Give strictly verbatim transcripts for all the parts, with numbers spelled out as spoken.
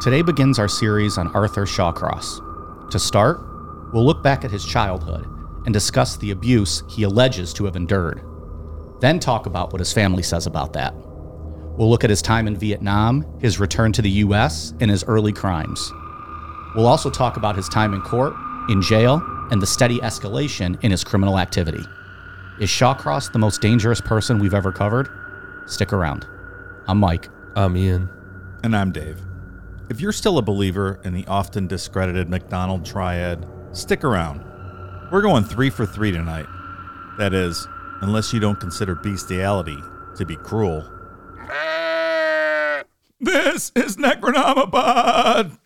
Today begins our series on Arthur Shawcross. To start, we'll look back at his childhood and discuss the abuse he alleges to have endured. Then talk about what his family says about that. We'll look at his time in Vietnam, his return to the U S, and his early crimes. We'll also talk about his time in court, in jail, and the steady escalation in his criminal activity. Is Shawcross the most dangerous person we've ever covered? Stick around. I'm Mike. I'm Ian. And I'm Dave. If you're still a believer in the often discredited McDonald triad, stick around. We're going three for three tonight. That is, unless you don't consider bestiality to be cruel. This is Necronomapod!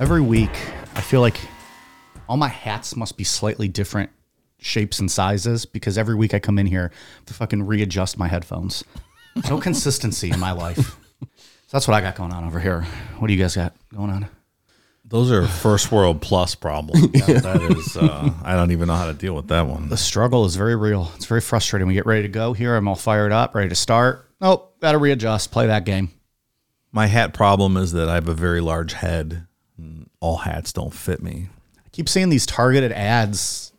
Every week, I feel like all my hats must be slightly different shapes and sizes because every week I come in here to fucking readjust my headphones. There's no consistency in my life. So that's what I got going on over here. What do you guys got going on? Those are first world plus problems. Yeah, that is, uh, I don't even know how to deal with that one. The struggle is very real. It's very frustrating. We get ready to go here. I'm all fired up, ready to start. Nope, got to readjust, play that game. My hat problem is that I have a very large head. All hats don't fit me. I keep seeing these targeted ads.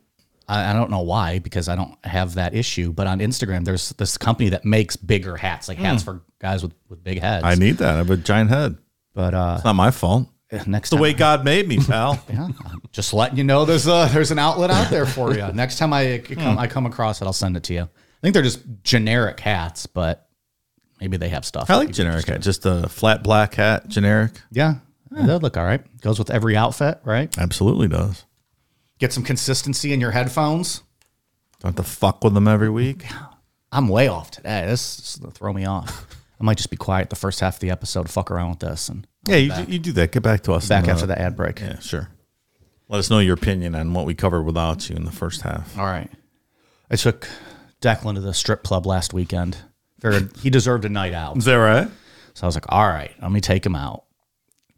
I, I don't know why, because I don't have that issue. But on Instagram, there's this company that makes bigger hats, like mm. hats for guys with, with big heads. I need that. I have a giant head. But uh, it's not my fault. Next, it's the way I, God made me, pal. Yeah, I'm just letting you know there's a, there's an outlet out there for you. Next time I come, I come across it, I'll send it to you. I think they're just generic hats, but maybe they have stuff. I like generic hat. Just a flat black hat, generic. Yeah. Yeah. That'd look all right. Goes with every outfit, right? Absolutely does. Get some consistency in your headphones. Don't have to fuck with them every week. I'm way off today. This is gonna throw me off. I might just be quiet the first half of the episode, fuck around with this. And yeah, you, you do that. Get back to us. Back after the ad break. Yeah, sure. Let us know your opinion on what we covered without you in the first half. All right. I took Declan to the strip club last weekend. He deserved a night out. Is that right? So I was like, all right, let me take him out.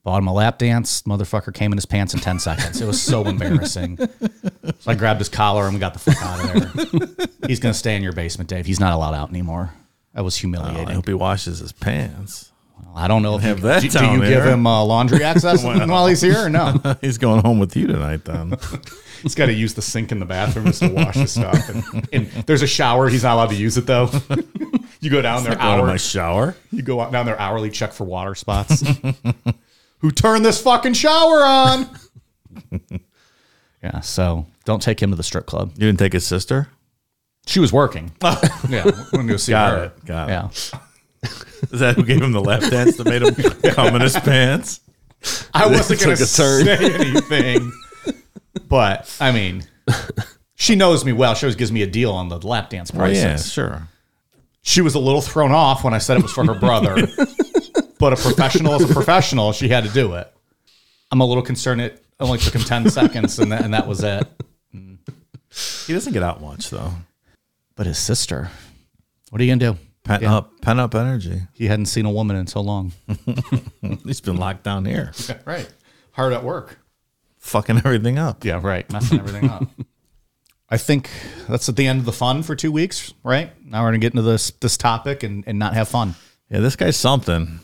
Bought him a lap dance. Motherfucker came in his pants in ten seconds. It was so embarrassing. So I grabbed his collar and we got the fuck out of there. He's going to stay in your basement, Dave. He's not allowed out anymore. That was humiliating. Oh, I hope he washes his pants. Well, I don't know if have he, that do, do you there. give him uh, laundry access well, while he's here or no? He's going home with you tonight, then. He's got to use the sink in the bathroom just to wash his stuff. And, and there's a shower. He's not allowed to use it, though. You go down it's there. Hour, my shower. You go out down there hourly, check for water spots. Who turned this fucking shower on? Yeah, so don't take him to the strip club. You didn't take his sister? She was working. Yeah, we're going to see got her. It, got yeah. it. Is that who gave him the lap dance that made him come in his pants? I wasn't going to say anything. But, I mean, she knows me well. She always gives me a deal on the lap dance prices. Oh, yeah, sure. She was a little thrown off when I said it was for her brother. But a professional is a professional. She had to do it. I'm a little concerned it only took him ten seconds, and that, and that was it. He doesn't get out much, though. But his sister, what are you going to do? Pent yeah. up pent up energy. He hadn't seen a woman in so long. He's been locked down here. Yeah, right. Hard at work. Fucking everything up. Yeah, right. Messing everything up. I think that's at the end of the fun for two weeks, right? Now we're going to get into this this topic and, and not have fun. Yeah, this guy's something.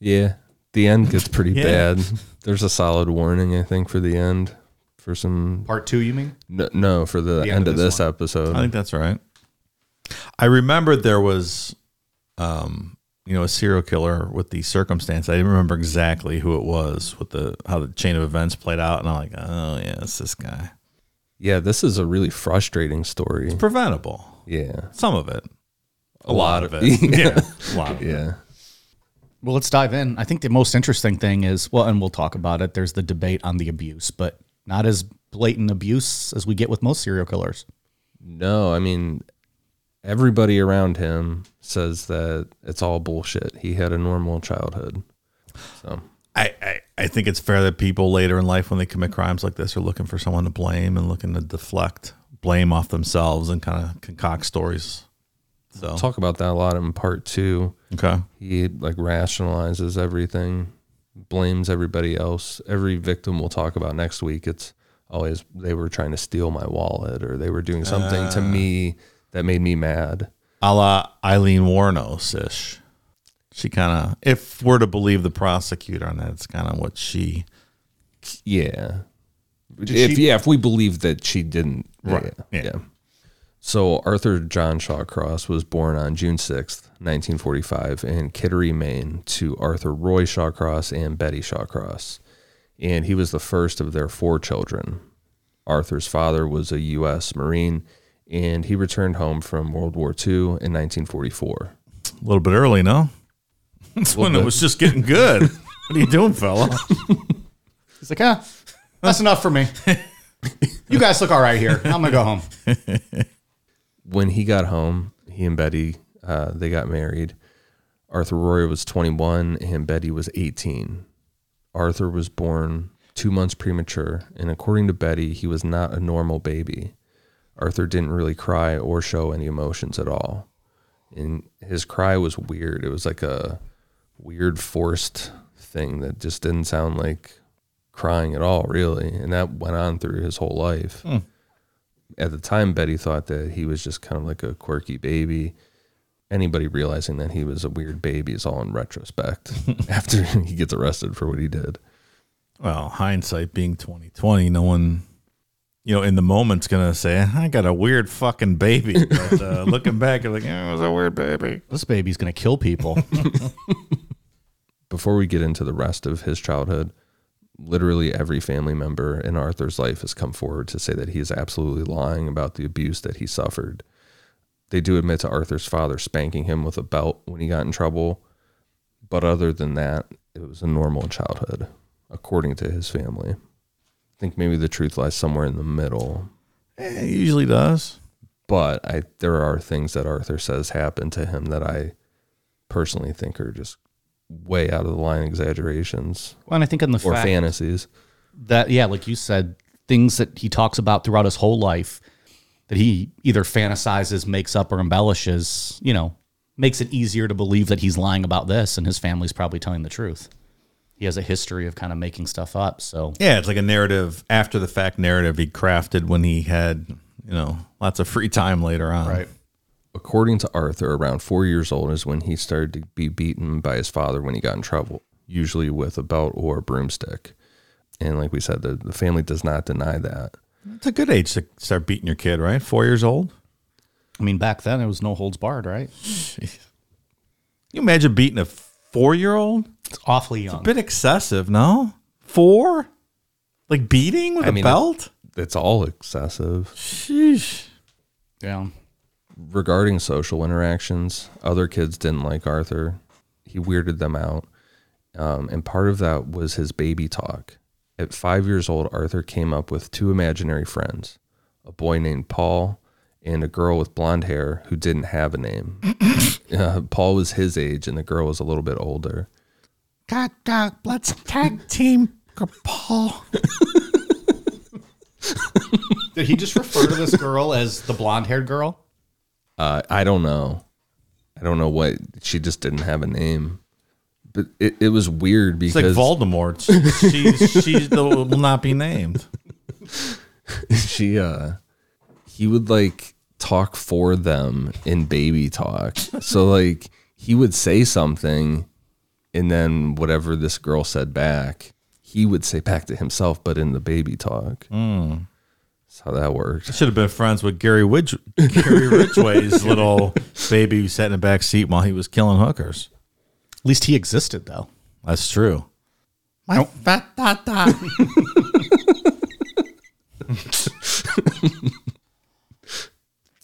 Yeah, the end gets pretty yeah. bad. There's a solid warning, I think, for the end. For some... Part two, you mean? No, no for the, the end, end of this, this episode. I think that's right. I remember there was, um, you know, a serial killer with the circumstance. I didn't remember exactly who it was, with the how the chain of events played out. And I'm like, oh, yeah, it's this guy. Yeah, this is a really frustrating story. It's preventable. Yeah. Some of it. A, a lot, lot of it. Yeah. yeah. A lot of yeah. it. Yeah. Well, let's dive in. I think the most interesting thing is, well, and we'll talk about it, there's the debate on the abuse, but not as blatant abuse as we get with most serial killers. No, I mean, everybody around him says that it's all bullshit. He had a normal childhood. So I, I, I think it's fair that people later in life, when they commit crimes like this, are looking for someone to blame and looking to deflect blame off themselves and kind of concoct stories. So we'll talk about that a lot in part two. Okay. He like rationalizes everything, blames everybody else. Every victim we'll talk about next week, it's always they were trying to steal my wallet or they were doing something uh, to me that made me mad. A la Aileen Wuornos-ish. She kind of, if we're to believe the prosecutor on that, it's kind of what she. Yeah. Did if she, yeah, if we believe that she didn't. Right. Yeah. yeah. yeah. So Arthur John Shawcross was born on June sixth, nineteen forty-five, in Kittery, Maine, to Arthur Roy Shawcross and Betty Shawcross. And he was the first of their four children. Arthur's father was a U S Marine, and he returned home from World War Two in nineteen forty-four. A little bit early, no? That's when bit. It was just getting good. What are you doing, fella? He's like, ah, that's enough for me. You guys look all right here. I'm going to go home. When he got home, he and Betty, uh, they got married. Arthur Roy was twenty-one and Betty was eighteen. Arthur was born two months premature, and according to Betty, he was not a normal baby. Arthur didn't really cry or show any emotions at all. And his cry was weird. It was like a weird forced thing that just didn't sound like crying at all, really. And that went on through his whole life. Hmm. At the time, Betty thought that he was just kind of like a quirky baby. Anybody realizing that he was a weird baby is all in retrospect after he gets arrested for what he did. Well, hindsight being twenty twenty, no one, you know, in the moment's going to say, I got a weird fucking baby. But uh, looking back, you're like, yeah, it was a weird baby. This baby's going to kill people. Before we get into the rest of his childhood, literally every family member in Arthur's life has come forward to say that he is absolutely lying about the abuse that he suffered. They do admit to Arthur's father spanking him with a belt when he got in trouble. But other than that, it was a normal childhood, according to his family. I think maybe the truth lies somewhere in the middle. It usually does. But I, there are things that Arthur says happened to him that I personally think are just way out of the line exaggerations. Well, and I think in the or fact fantasies that, yeah, like you said, things that he talks about throughout his whole life that he either fantasizes, makes up, or embellishes, you know, makes it easier to believe that he's lying about this, and his family's probably telling the truth. He has a history of kind of making stuff up, so yeah, it's like a narrative, after the fact narrative he crafted when he had, you know, lots of free time later on. Right. According to Arthur, around four years old is when he started to be beaten by his father when he got in trouble, usually with a belt or a broomstick. And like we said, the, the family does not deny that. It's a good age to start beating your kid, right? Four years old? I mean, back then it was no holds barred, right? Jeez. You imagine beating a four-year-old? It's awfully young. It's a bit excessive, no? Four? Like beating with I a mean, belt? It's all excessive. Sheesh. Yeah. Regarding social interactions, other kids didn't like Arthur. He weirded them out. Um, and part of that was his baby talk. At five years old, Arthur came up with two imaginary friends, a boy named Paul and a girl with blonde hair who didn't have a name. uh, Paul was his age and the girl was a little bit older. God, God, let's tag team Paul. Did he just refer to this girl as the blonde-haired girl? Uh, I don't know. I don't know what. She just didn't have a name. But it, it was weird because... It's like Voldemort. She, she, she will not be named. She, uh... He would, like, talk for them in baby talk. So, like, he would say something, and then whatever this girl said back, he would say back to himself, but in the baby talk. Mm. That's how that worked. I should have been friends with Gary, Ridge- Gary Ridgway's little baby who sat in the back seat while he was killing hookers. At least he existed, though. That's true. My nope. fat da da.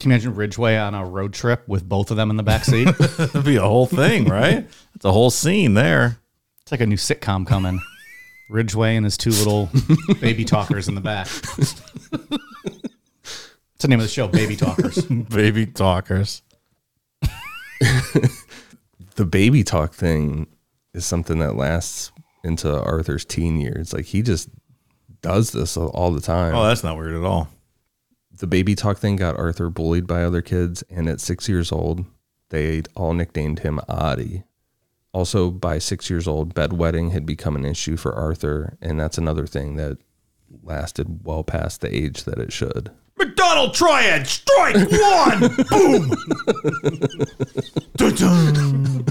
Can you imagine Ridgway on a road trip with both of them in the back seat? That'd be a whole thing, right? That's a whole scene there. It's like a new sitcom coming. Ridgway and his two little baby talkers in the back. It's the name of the show, Baby Talkers. Baby Talkers. The baby talk thing is something that lasts into Arthur's teen years. Like, he just does this all the time. Oh, that's not weird at all. The baby talk thing got Arthur bullied by other kids, and at six years old, they all nicknamed him Oddie. Also, by six years old, bedwetting had become an issue for Arthur, and that's another thing that lasted well past the age that it should. McDonald Triad, strike one! Boom! Dun-dun.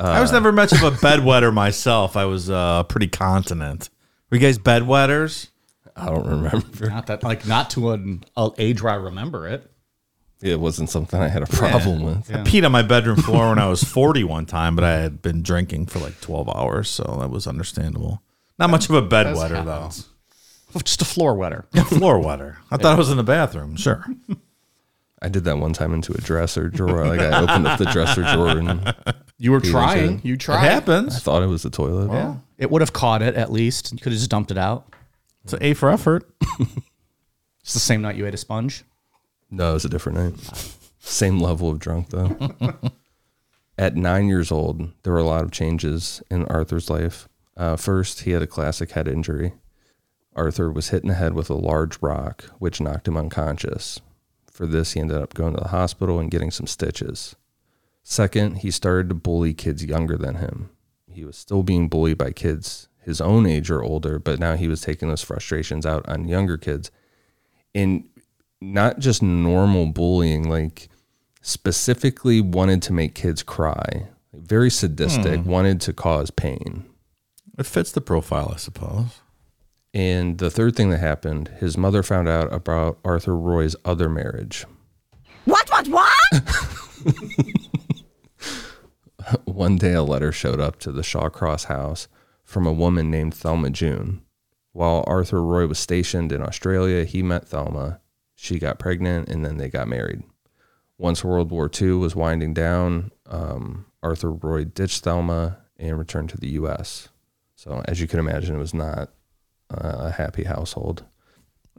uh, I was never much of a bedwetter myself. I was uh, pretty continent. Were you guys bedwetters? I don't remember. Not that, like, not to an age where I remember it. It wasn't something I had a problem yeah. with. Yeah. I peed on my bedroom floor when I was forty one time, but I had been drinking for like twelve hours, so that was understandable. Not that, much of a bed wetter, though. Well, just a floor wetter. Yeah, floor wetter. I yeah. thought I was in the bathroom. Sure. I did that one time into a dresser drawer. Like, I opened up the dresser drawer. And you were trying. You tried. It happens. I thought it was the toilet. Well, yeah. It would have caught it, at least. You could have just dumped it out. It's an A for effort. It's the same night you ate a sponge. No, it was a different night. Same level of drunk, though. At nine years old, there were a lot of changes in Arthur's life. Uh, first, he had a classic head injury. Arthur was hit in the head with a large rock, which knocked him unconscious. For this, he ended up going to the hospital and getting some stitches. Second, he started to bully kids younger than him. He was still being bullied by kids his own age or older, but now he was taking those frustrations out on younger kids. And not just normal bullying, like specifically wanted to make kids cry. Very sadistic, hmm. wanted to cause pain. It fits the profile, I suppose. And the third thing that happened, his mother found out about Arthur Roy's other marriage. What, what, what? One day a letter showed up to the Shawcross house from a woman named Thelma June. While Arthur Roy was stationed in Australia, he met Thelma. She got pregnant, and then they got married. Once World War Two was winding down, um, Arthur Roy ditched Thelma and returned to the U S. So, as you can imagine, it was not uh, a happy household.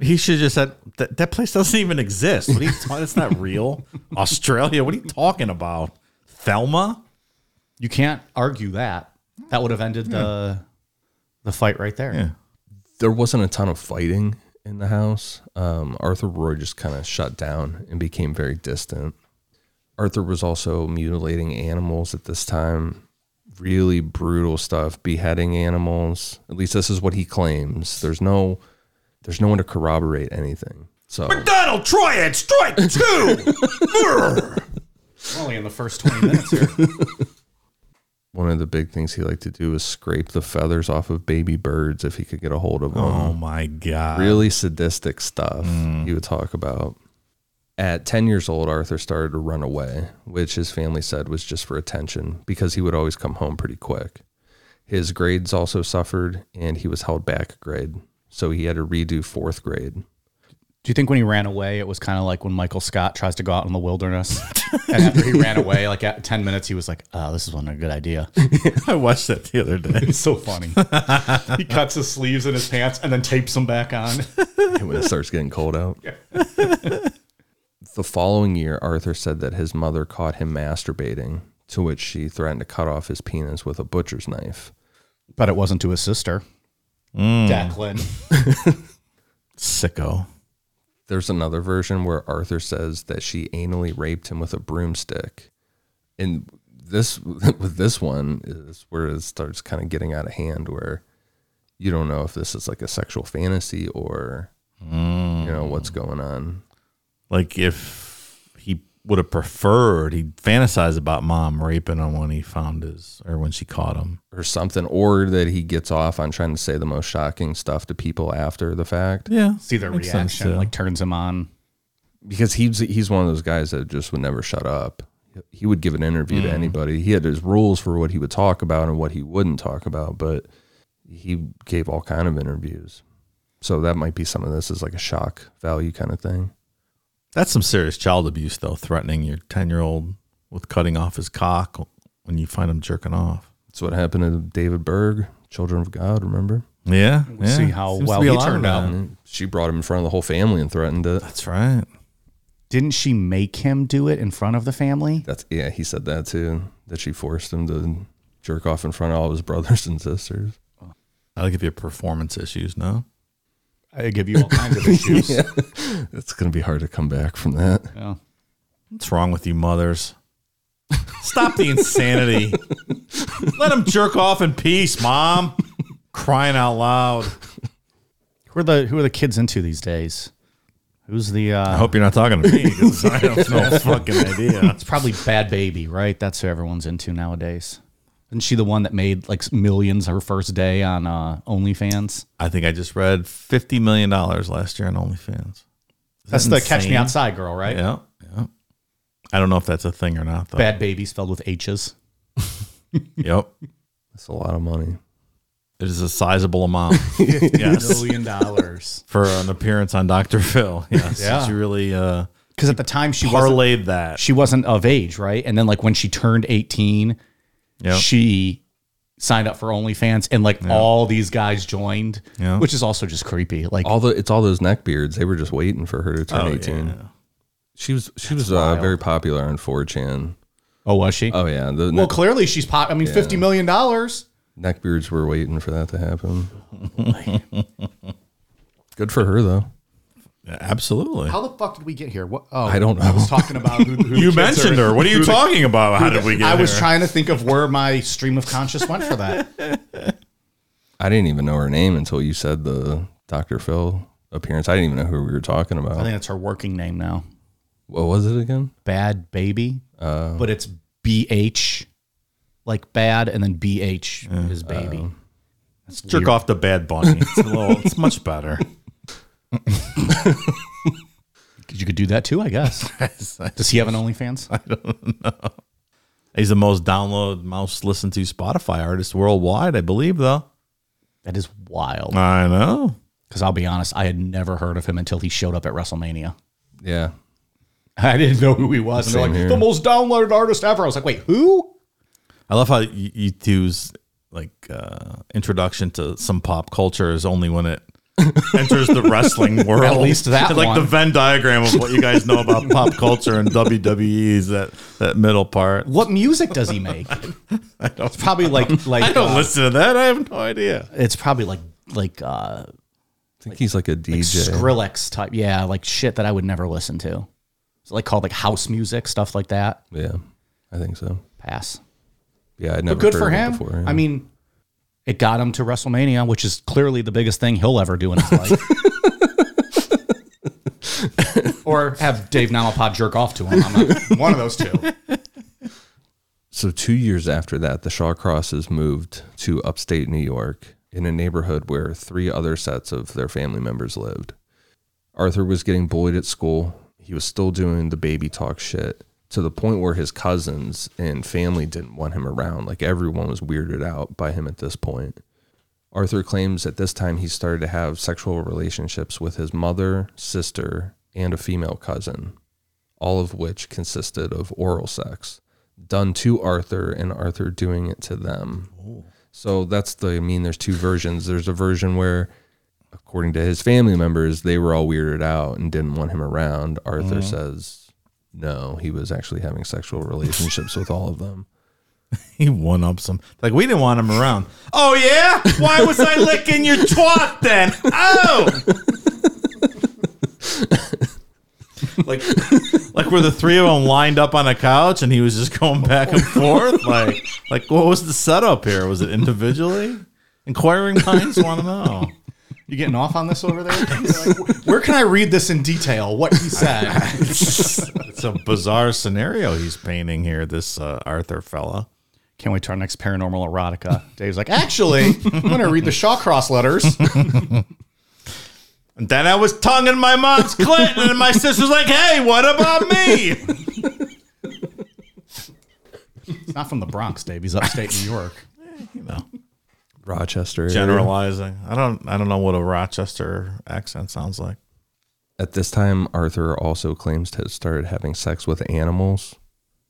He should have just said, that, that place doesn't even exist. What are you ta- That's not real. Australia, what are you talking about? Thelma? You can't argue that. That would have ended yeah. the, the fight right there. Yeah. There wasn't a ton of fighting in the house. Um, Arthur Roy just kind of shut down and became very distant. Arthur was also mutilating animals at this time. Really brutal stuff, beheading animals. At least this is what he claims. There's no there's no one to corroborate anything. So McDonald Triad, strike two! We're only in the first twenty minutes here. One of the big things he liked to do was scrape the feathers off of baby birds if he could get a hold of them. Oh, my God. Really sadistic stuff mm. he would talk about. At ten years old, Arthur started to run away, which his family said was just for attention because he would always come home pretty quick. His grades also suffered, and he was held back a grade, so he had to redo fourth grade. Do you think when he ran away, it was kind of like when Michael Scott tries to go out in the wilderness? And after he ran away, like at ten minutes, he was like, oh, this isn't a good idea. I watched that the other day. It's so funny. He cuts his sleeves and his pants and then tapes them back on. And when it starts getting cold out. Yeah. The following year, Arthur said that his mother caught him masturbating, to which she threatened to cut off his penis with a butcher's knife. But it wasn't to his sister. Mm. Declan. Sicko. There's another version where Arthur says that she anally raped him with a broomstick. And this with this one is where it starts kind of getting out of hand, where you don't know if this is like a sexual fantasy or, mm. you know, what's going on. Like if he would have preferred, he'd fantasize about mom raping him when he found his, or when she caught him. Or something, or that he gets off on trying to say the most shocking stuff to people after the fact. Yeah. See their reaction, like turns him on. Because he's, he's one of those guys that just would never shut up. He would give an interview mm. to anybody. He had his rules for what he would talk about and what he wouldn't talk about, but he gave all kind of interviews. So that might be some of this is like a shock value kind of thing. That's some serious child abuse, though, threatening your ten-year-old with cutting off his cock when you find him jerking off. That's what happened to David Berg, Children of God, remember? Yeah. We'll yeah. see how Seems well he turned out. She brought him in front of the whole family and threatened it. That's right. Didn't she make him do it in front of the family? That's yeah, he said that too, that she forced him to jerk off in front of all his brothers and sisters. I'll give you performance issues, no? I give you all kinds of issues. Yeah. It's going to be hard to come back from that. Yeah. What's wrong with you mothers? Stop the insanity. Let him jerk off in peace, Mom. Crying out loud. Who are the who are the kids into these days? Who's the... Uh, I hope you're not talking to me, because I have no fucking idea. It's probably Bad Baby, right? That's who everyone's into nowadays. Isn't she the one that made like millions her first day on uh, OnlyFans? I think I just read fifty million dollars last year on OnlyFans. Is that's that the Catch Me Outside girl, right? Yeah, yeah. I don't know if that's a thing or not, though. Bad Baby spelled with H's. Yep. That's a lot of money. It is a sizable amount. Million dollars for an appearance on Doctor Phil. Yes. Yeah. She really uh because at the time she parlayed that. She wasn't of age, right? And then like when she turned eighteen, yep. she signed up for OnlyFans and like yep. all these guys joined, yep. which is also just creepy. Like all the it's all those neckbeards. They were just waiting for her to turn oh, eighteen. Yeah. She was she That's was uh, very popular on four chan. Oh, was she? Oh yeah. The well, neck- clearly she's pop I mean yeah. fifty million dollars. Neckbeards were waiting for that to happen. Good for her, though. Yeah, absolutely. How the fuck did we get here? What? Oh, I don't know. I was talking about who, who you mentioned her. What are you the, talking about? How did we get I here? I was trying to think of where my stream of conscious went for that. I didn't even know her name until you said the Doctor Phil appearance. I didn't even know who we were talking about. I think that's her working name now. What was it again? Bad Baby. Uh, but it's B H. Like bad, and then B H uh, is baby. Uh, Let's jerk weird. Off the Bad Bunny. It's a little. It's much better. You could do that too, I guess. Does he have an OnlyFans? I don't know. He's the most downloaded, most listened to Spotify artist worldwide, I believe, though. That is wild. I know. Because I'll be honest, I had never heard of him until he showed up at WrestleMania. Yeah. I didn't know who he was. And they're like, here. The most downloaded artist ever. I was like, wait, who? I love how you two's like uh, introduction to some pop culture is only when it enters the wrestling world. At least that it's like one. The Venn diagram of what you guys know about pop culture and W W E is that, that middle part. What music does he make? I don't it's probably know. like like I don't uh, listen to that. I have no idea. It's probably like like uh, I think like, he's like a D J, like Skrillex type. Yeah, like shit that I would never listen to. It's like called like house music, stuff like that. Yeah, I think so. Pass. Yeah, I'd never but good for him. Before, yeah. I mean, it got him to WrestleMania, which is clearly the biggest thing he'll ever do in his life. Or have Dave Nomapod jerk off to him. I'm not, one of those two. So two years after that, the Shawcrosses moved to upstate New York in a neighborhood where three other sets of their family members lived. Arthur was getting bullied at school. He was still doing the baby talk shit, to the point where his cousins and family didn't want him around. Like everyone was weirded out by him at this point. Arthur claims at this time he started to have sexual relationships with his mother, sister, and a female cousin, all of which consisted of oral sex done to Arthur and Arthur doing it to them. Oh. So that's the, I mean, there's two versions. There's a version where, according to his family members, they were all weirded out and didn't want him around. Arthur mm. says, no, he was actually having sexual relationships with all of them. He one-ups them. Like, we didn't want him around. Oh, yeah? Why was I licking your twat then? Oh! like, like were the three of them lined up on a couch and he was just going back and forth? Like, like what was the setup here? Was it individually? Inquiring minds want to know. You getting off on this over there? Like, where can I read this in detail? What he said. It's a bizarre scenario he's painting here, this uh, Arthur fella. Can't wait to our next paranormal erotica. Dave's like, actually, I'm going to read the Shawcross letters. And then I was tonguing my mom's clit, and my sister's like, hey, what about me? It's not from the Bronx, Dave. He's upstate New York. Eh, you know. Rochester. Generalizing. I don't I don't know what a Rochester accent sounds like. At this time, Arthur also claims to have started having sex with animals,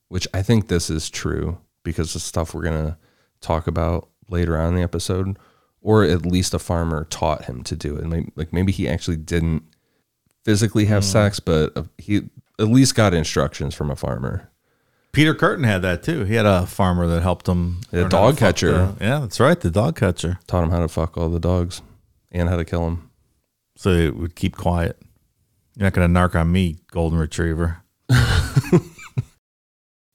which I think this is true because the stuff we're going to talk about later on in the episode, or at least a farmer taught him to do it. And like maybe he actually didn't physically have mm. sex, but he at least got instructions from a farmer. Peter Kürten had that too. He had a farmer that helped him. A dog catcher. The, yeah, that's right. The dog catcher. Taught him how to fuck all the dogs and how to kill them. So it would keep quiet. You're not going to narc on me, golden retriever.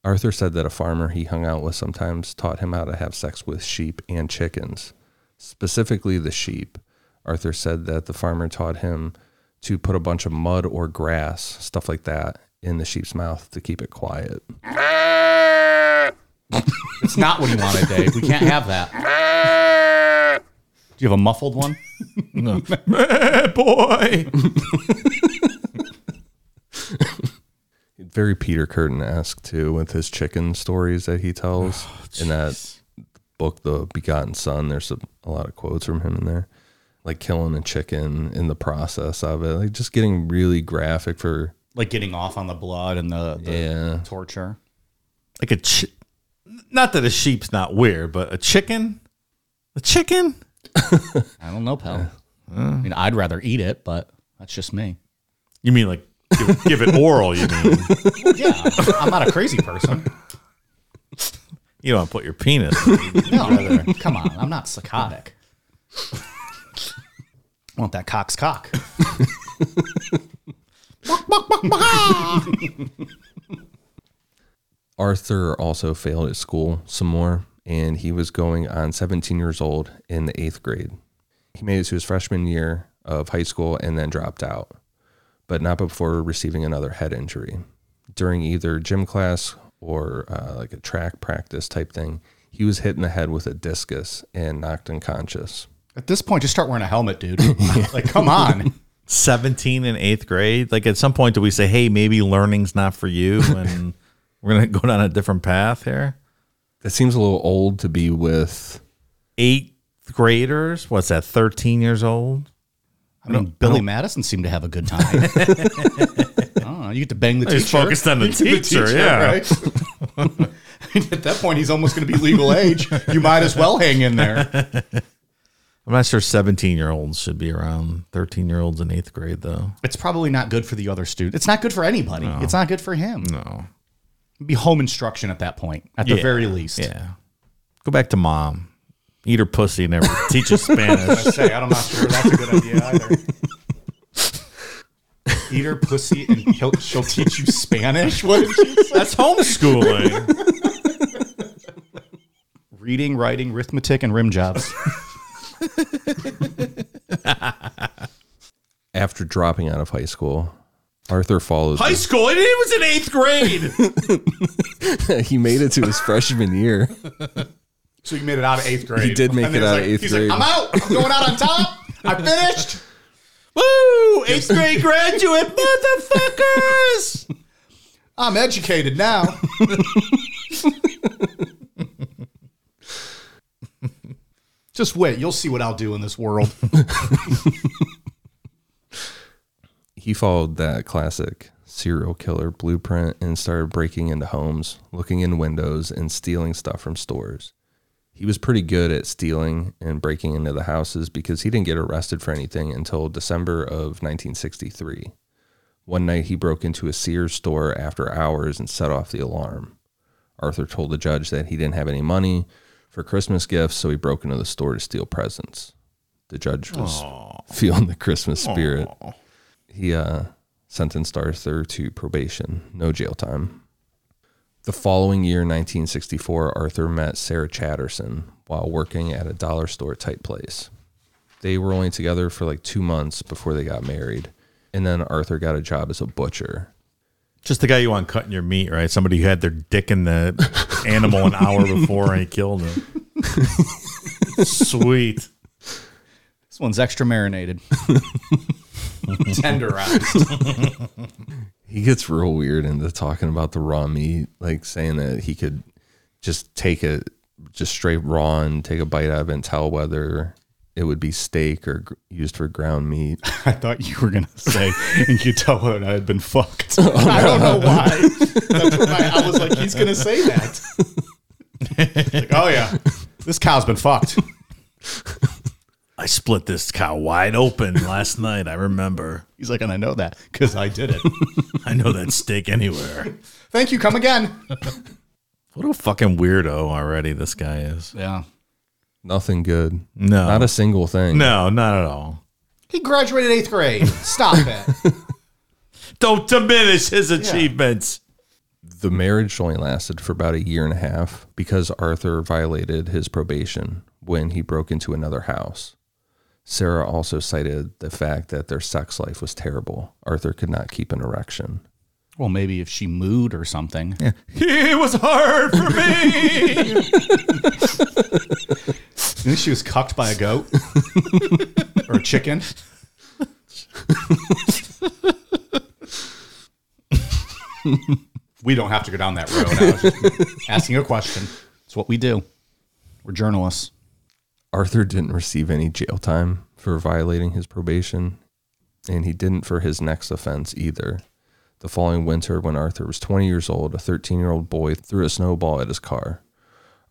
Arthur said that a farmer he hung out with sometimes taught him how to have sex with sheep and chickens, specifically the sheep. Arthur said that the farmer taught him to put a bunch of mud or grass, stuff like that, in the sheep's mouth to keep it quiet. It's not what he wanted, Dave. We can't have that. Do you have a muffled one? No. Boy. Very Peter Kürten-esque too, with his chicken stories that he tells. Oh, in that book, The Begotten Son, there's a, a lot of quotes from him in there. Like killing a chicken in the process of it. Like just getting really graphic for... Like getting off on the blood and the, the yeah. torture. Like a chi- not that a sheep's not weird, but a chicken? A chicken? I don't know, pal. Uh, I mean, I'd rather eat it, but that's just me. You mean like give it, give it oral, you mean? Well, yeah, I'm not a crazy person. You don't put your penis in. No, rather, come on, I'm not psychotic. I want that cock's cock. Arthur also failed at school some more, and he was going on seventeen years old in the eighth grade. He made it to his freshman year of high school and then dropped out, but not before receiving another head injury. During either gym class or uh, like a track practice type thing, he was hit in the head with a discus and knocked unconscious. At this point, just start wearing a helmet, dude. Like, come on. seventeen in eighth grade. Like at some point do we say, hey, maybe learning's not for you and we're going to go down a different path here? That seems a little old to be with eighth graders. What's that? thirteen years old. I mean, I Billy Madison seemed to have a good time. I don't know. You get to bang the teacher. He's focused on the teacher. The teacher, yeah. Right? At that point, he's almost going to be legal age. You might as well hang in there. I'm not sure seventeen-year-olds should be around thirteen-year-olds in eighth grade, though. It's probably not good for the other student. It's not good for anybody. No. It's not good for him. No. It'd be home instruction at that point, at yeah. the very least. Yeah. Go back to mom. Eat her pussy and never teach us Spanish. I was gonna say, I'm not sure that's a good idea either. Eat her pussy and he'll, she'll teach you Spanish? What did she say? That's homeschooling. Reading, writing, arithmetic, and rim jobs. After dropping out of high school, Arthur followed high the- school and it was in eighth grade. He made it to his freshman year. So he made it out of eighth grade. He did make and it out like, of eighth he's grade. Like, I'm out. I'm going out on top. I finished. Woo! Eighth grade graduate motherfuckers. I'm educated now. Just wait. You'll see what I'll do in this world. He followed that classic serial killer blueprint and started breaking into homes, looking in windows, and stealing stuff from stores. He was pretty good at stealing and breaking into the houses because he didn't get arrested for anything until December of nineteen sixty-three. One night, he broke into a Sears store after hours and set off the alarm. Arthur told the judge that he didn't have any money for Christmas gifts, so he broke into the store to steal presents. The judge was Aww. feeling the Christmas spirit. Aww. He uh, sentenced Arthur to probation, no jail time. The following year, nineteen sixty-four, Arthur met Sarah Chatterson while working at a dollar store type place. They were only together for like two months before they got married, and then Arthur got a job as a butcher. Just the guy you want cutting your meat, right? Somebody who had their dick in the animal an hour before and he killed him. Sweet. This one's extra marinated. Tenderized. He gets real weird into talking about the raw meat, like saying that he could just take it just straight raw and take a bite out of it and tell whether it would be steak or g- used for ground meat. I thought you were going to say, and you tell her I had been fucked. Oh, I don't no. know why. That's what my, I was like, he's going to say that. Like, oh, yeah. This cow's been fucked. I split this cow wide open last night. I remember. He's like, and I know that because I did it. I know that steak anywhere. Thank you. Come again. What a fucking weirdo already this guy is. Yeah. Nothing good. No. Not a single thing. No, not at all. He graduated eighth grade. Stop it. Don't diminish his achievements. Yeah. The marriage only lasted for about a year and a half because Arthur violated his probation when he broke into another house. Sarah also cited the fact that their sex life was terrible. Arthur could not keep an erection. Well, maybe if she mooed or something. Yeah. It was hard for me. You think she was cucked by a goat? Or a chicken? We don't have to go down that road. I was just asking a question. It's what we do. We're journalists. Arthur didn't receive any jail time for violating his probation, and he didn't for his next offense either. The following winter, when Arthur was twenty years old, a thirteen-year-old boy threw a snowball at his car.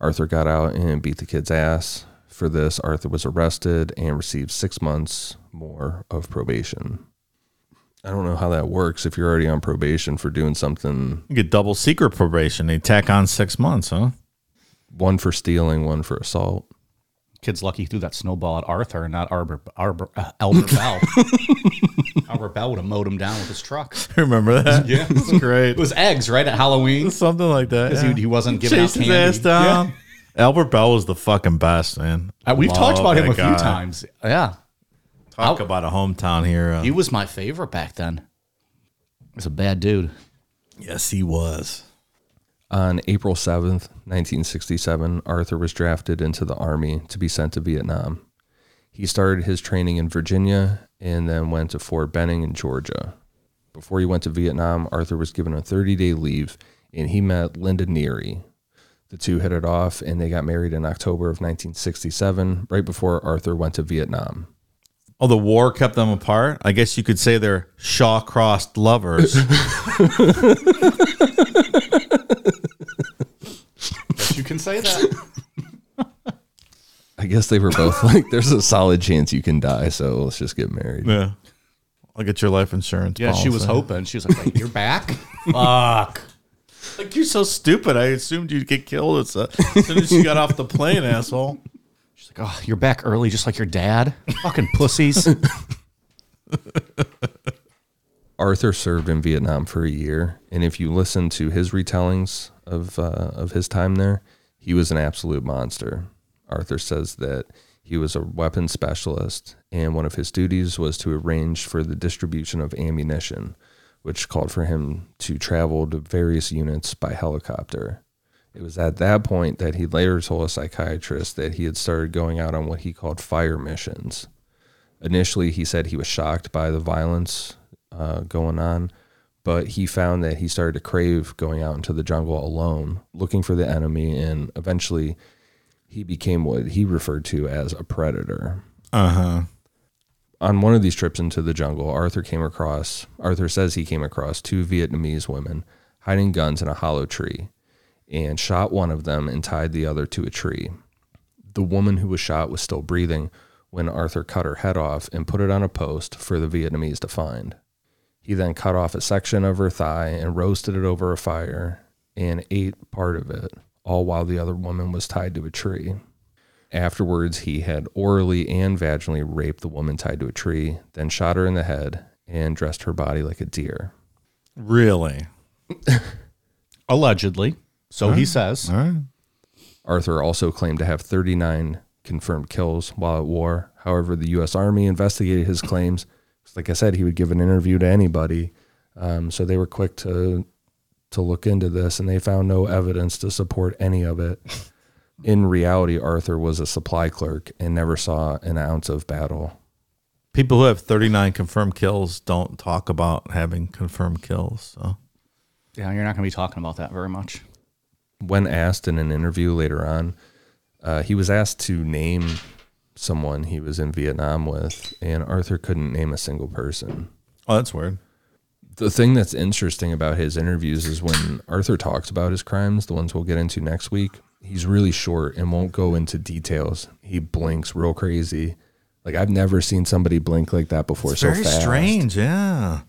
Arthur got out and beat the kid's ass. For this, Arthur was arrested and received six months more of probation. I don't know how that works if you're already on probation for doing something. You get double secret probation. They tack on six months, huh? One for stealing, one for assault. Kid's lucky he threw that snowball at Arthur and not Arbor, Arbor, uh, Albert Bell. Albert Bell would have mowed him down with his truck. Remember that? Yeah. It was great. It was eggs, right, at Halloween? Something like that. Because yeah. he, he wasn't giving Chased out candy. His ass down. Yeah. Albert Bell was the fucking best, man. Uh, we've Love talked about him a guy. few times. Yeah. Talk I'll, about a hometown hero. He was my favorite back then. He was a bad dude. Yes, he was. On April seventh, nineteen sixty-seven, Arthur was drafted into the Army to be sent to Vietnam. He started his training in Virginia and then went to Fort Benning in Georgia. Before he went to Vietnam, Arthur was given a thirty-day leave, and he met Linda Neary. The two hit it off, and they got married in October of nineteen sixty-seven, right before Arthur went to Vietnam. Oh, the war kept them apart? I guess you could say they're Shawcrossed lovers. You can say that. I guess they were both like, there's a solid chance you can die, so let's just get married. Yeah. I'll get your life insurance. Yeah, policy. She was hoping. She was like, wait, you're back? Fuck. Like, you're so stupid. I assumed you'd get killed as soon as you got off the plane, asshole. She's like, oh, you're back early just like your dad? Fucking pussies. Arthur served in Vietnam for a year, and if you listen to his retellings of uh, of his time there, he was an absolute monster. Arthur says that he was a weapons specialist, and one of his duties was to arrange for the distribution of ammunition, which called for him to travel to various units by helicopter. It was at that point that he later told a psychiatrist that he had started going out on what he called fire missions. Initially, he said he was shocked by the violence Uh, going on, but he found that he started to crave going out into the jungle alone, looking for the enemy, and eventually he became what he referred to as a predator. Uh-huh. On one of these trips into the jungle, Arthur came across, Arthur says he came across two Vietnamese women hiding guns in a hollow tree and shot one of them and tied the other to a tree. The woman who was shot was still breathing when Arthur cut her head off and put it on a post for the Vietnamese to find. He then cut off a section of her thigh and roasted it over a fire and ate part of it, all while the other woman was tied to a tree. Afterwards, he had orally and vaginally raped the woman tied to a tree, then shot her in the head and dressed her body like a deer. Really? Allegedly. So all right. He says. All right. Arthur also claimed to have thirty-nine confirmed kills while at war. However, the U S Army investigated his claims. Like I said, he would give an interview to anybody. Um, so they were quick to to look into this, and they found no evidence to support any of it. In reality, Arthur was a supply clerk and never saw an ounce of battle. People who have thirty-nine confirmed kills don't talk about having confirmed kills. So. Yeah, you're not going to be talking about that very much. When asked in an interview later on, uh, he was asked to name someone he was in Vietnam with, and Arthur couldn't name a single person. Oh, that's weird. The thing that's interesting about his interviews is when Arthur talks about his crimes, the ones we'll get into next week, he's really short and won't go into details. He blinks real crazy, Like, I've never seen somebody blink like that before. It's so very fast. Strange, yeah.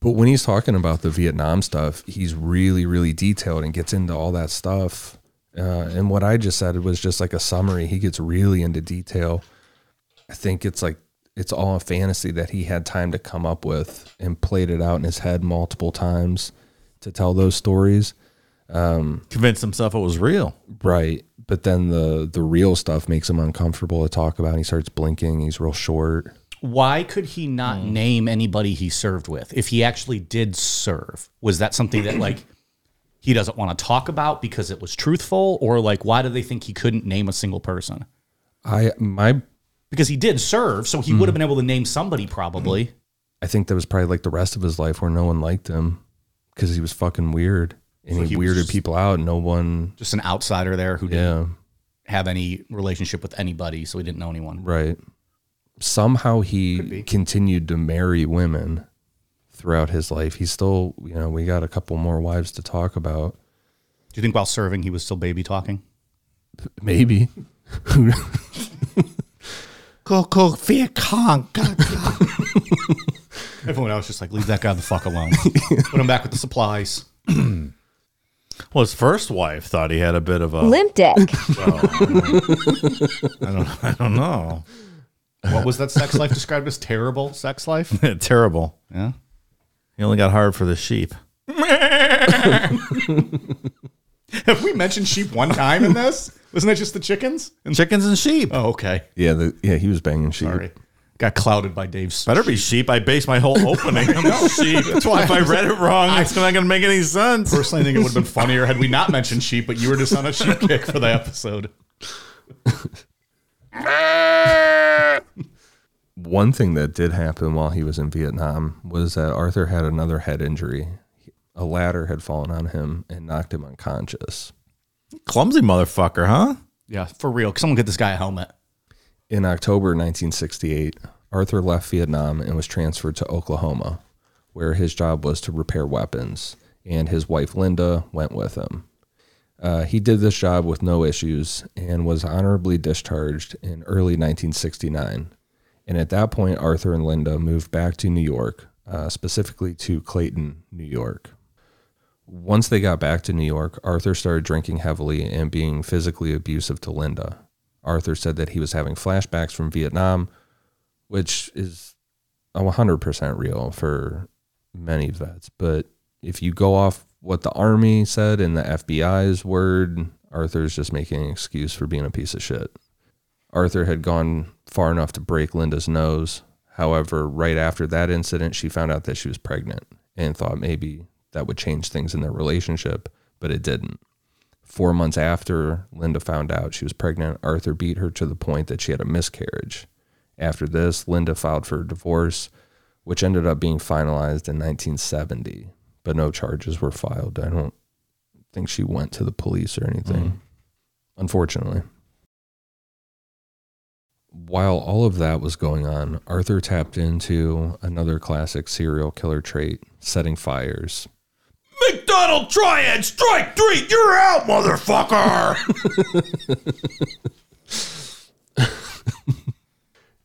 But when he's talking about the Vietnam stuff, he's really, really detailed and gets into all that stuff. Uh, and what I just said was just like a summary. He gets really into detail. I think it's like, it's all a fantasy that he had time to come up with and played it out in his head multiple times to tell those stories. Um, Convinced himself it was real. Right. But then the, the real stuff makes him uncomfortable to talk about. He starts blinking. He's real short. Why could he not mm. name anybody he served with if he actually did serve? Was that something that, like, he doesn't want to talk about because it was truthful? Or, like, why do they think he couldn't name a single person? I my Because he did serve, so he mm. would have been able to name somebody probably. I think that was probably, like, the rest of his life where no one liked him because he was fucking weird. And so he, he weirded just, people out, and no one... Just an outsider there who didn't yeah. have any relationship with anybody, so he didn't know anyone. Right. Somehow he continued to marry women throughout his life. He's still, you know, we got a couple more wives to talk about. Do you think while serving he was still baby talking? Maybe. Go, go, fear, con, con, con. Everyone else just like, leave that guy the fuck alone. Put him back with the supplies. Well, his first wife thought he had a bit of a... limp dick. Well, I don't, I don't know. What was that sex life described as? Terrible sex life? Terrible. Yeah. He only got hard for the sheep. Have we mentioned sheep one time in this? Wasn't that just the chickens? And chickens and sheep. Oh, okay. Yeah, the, yeah, he was banging sheep. Sorry. Got clouded by Dave's. Better sheep. be sheep. I based my whole opening on sheep. That's why if I read it wrong, I, it's not going to make any sense. Personally, I think it would have been funnier had we not mentioned sheep, but you were just on a sheep kick for the episode. One thing that did happen while he was in Vietnam was that Arthur had another head injury. A ladder had fallen on him and knocked him unconscious. Clumsy motherfucker, huh? Yeah, for real. Someone get this guy a helmet. In October nineteen sixty-eight, Arthur left Vietnam and was transferred to Oklahoma, where his job was to repair weapons, and his wife Linda went with him. Uh, he did this job with no issues and was honorably discharged in early nineteen sixty-nine. And at that point, Arthur and Linda moved back to New York, uh, specifically to Clayton, New York. Once they got back to New York, Arthur started drinking heavily and being physically abusive to Linda. Arthur said that he was having flashbacks from Vietnam, which is one hundred percent real for many vets. But if you go off what the Army said and the F B I's word, Arthur's just making an excuse for being a piece of shit. Arthur had gone far enough to break Linda's nose. However, right after that incident, she found out that she was pregnant and thought maybe that would change things in their relationship, but it didn't. Four months after Linda found out she was pregnant, Arthur beat her to the point that she had a miscarriage. After this, Linda filed for a divorce, which ended up being finalized in nineteen seventy, but no charges were filed. I don't think she went to the police or anything, mm. unfortunately. While all of that was going on, Arthur tapped into another classic serial killer trait, setting fires. McDonald Triad, strike three, you're out, motherfucker!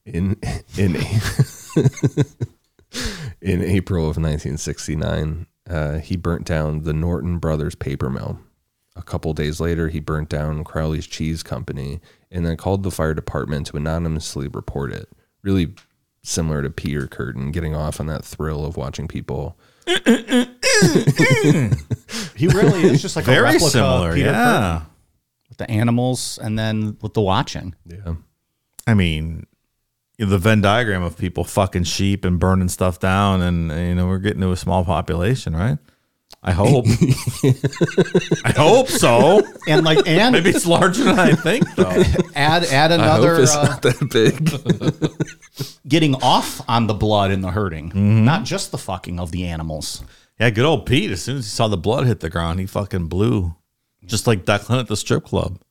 in in in April of nineteen sixty-nine, uh, he burnt down the Norton Brothers paper mill. A couple days later, he burnt down Crowley's Cheese Company and then called the fire department to anonymously report it. Really similar to Peter Kürten, getting off on that thrill of watching people. He really is just like Very a replica similar, of Peter yeah. Kürten. With the animals and then with the watching. Yeah. I mean, the Venn diagram of people fucking sheep and burning stuff down, and, you know, we're getting to a small population, right? I hope. I hope so. And like, and maybe it's larger than I think, though. Add, add another. I hope it's uh, not that big. Getting off on the blood and the hurting, mm-hmm. not just the fucking of the animals. Yeah, good old Pete. As soon as he saw the blood hit the ground, he fucking blew, just like Declan at the strip club,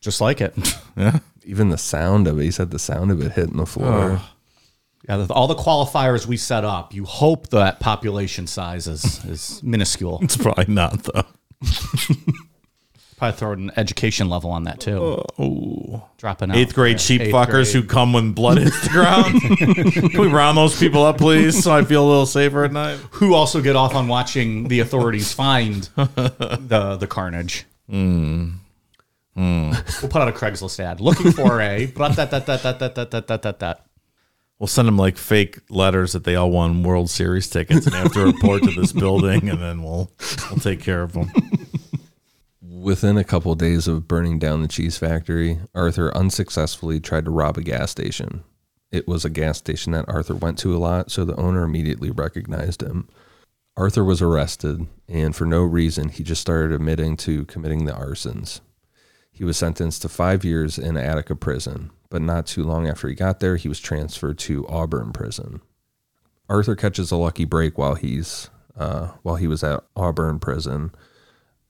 just like it. Yeah. Even the sound of it. He said the sound of it hitting the floor. Oh. Yeah, all the qualifiers we set up, you hope that population size is, is minuscule. It's probably not, though. Probably throw an education level on that, too. Uh, oh. Dropping out. Eighth grade there. sheep Eighth fuckers grade. who come when blood hits the ground. Can we round those people up, please, so I feel a little safer at night? Who also get off on watching the authorities find the, the carnage. Mm. Mm. We'll put out a Craigslist ad. Looking for a... We'll send them like fake letters that they all won World Series tickets and have to report to this building, and then we'll we'll take care of them. Within a couple of days of burning down the cheese factory, Arthur unsuccessfully tried to rob a gas station. It was a gas station that Arthur went to a lot, so the owner immediately recognized him. Arthur was arrested, and for no reason, he just started admitting to committing the arsons. He was sentenced to five years in Attica prison, but not too long after he got there, he was transferred to Auburn prison. Arthur catches a lucky break while he's uh, while he was at Auburn prison.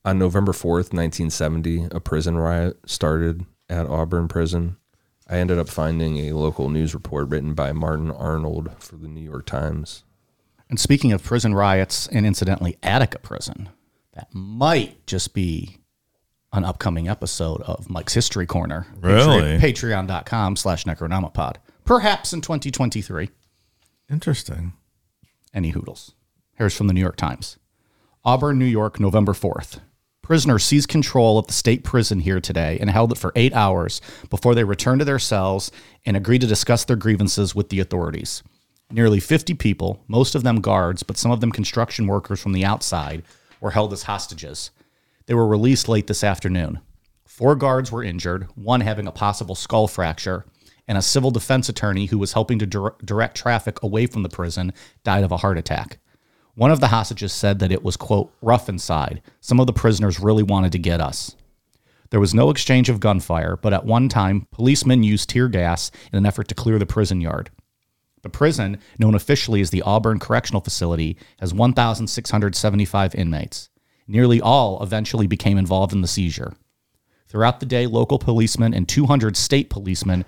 On November fourth, nineteen seventy, a prison riot started at Auburn prison. I ended up finding a local news report written by Martin Arnold for the New York Times. And speaking of prison riots, and incidentally Attica prison, that might just be an upcoming episode of Mike's History Corner. Really? Patreon.com slash Necronomapod. Perhaps in twenty twenty-three. Interesting. Any hoodles. Here's from the New York Times. Auburn, New York, November fourth. Prisoners seized control of the state prison here today and held it for eight hours before they returned to their cells and agreed to discuss their grievances with the authorities. Nearly fifty people, most of them guards, but some of them construction workers from the outside, were held as hostages. They were released late this afternoon. Four guards were injured, one having a possible skull fracture, and a civil defense attorney who was helping to dir- direct traffic away from the prison died of a heart attack. One of the hostages said that it was, quote, rough inside. Some of the prisoners really wanted to get us. There was no exchange of gunfire, but at one time, policemen used tear gas in an effort to clear the prison yard. The prison, known officially as the Auburn Correctional Facility, has one thousand six hundred seventy-five inmates. Nearly all eventually became involved in the seizure. Throughout the day, local policemen and two hundred state policemen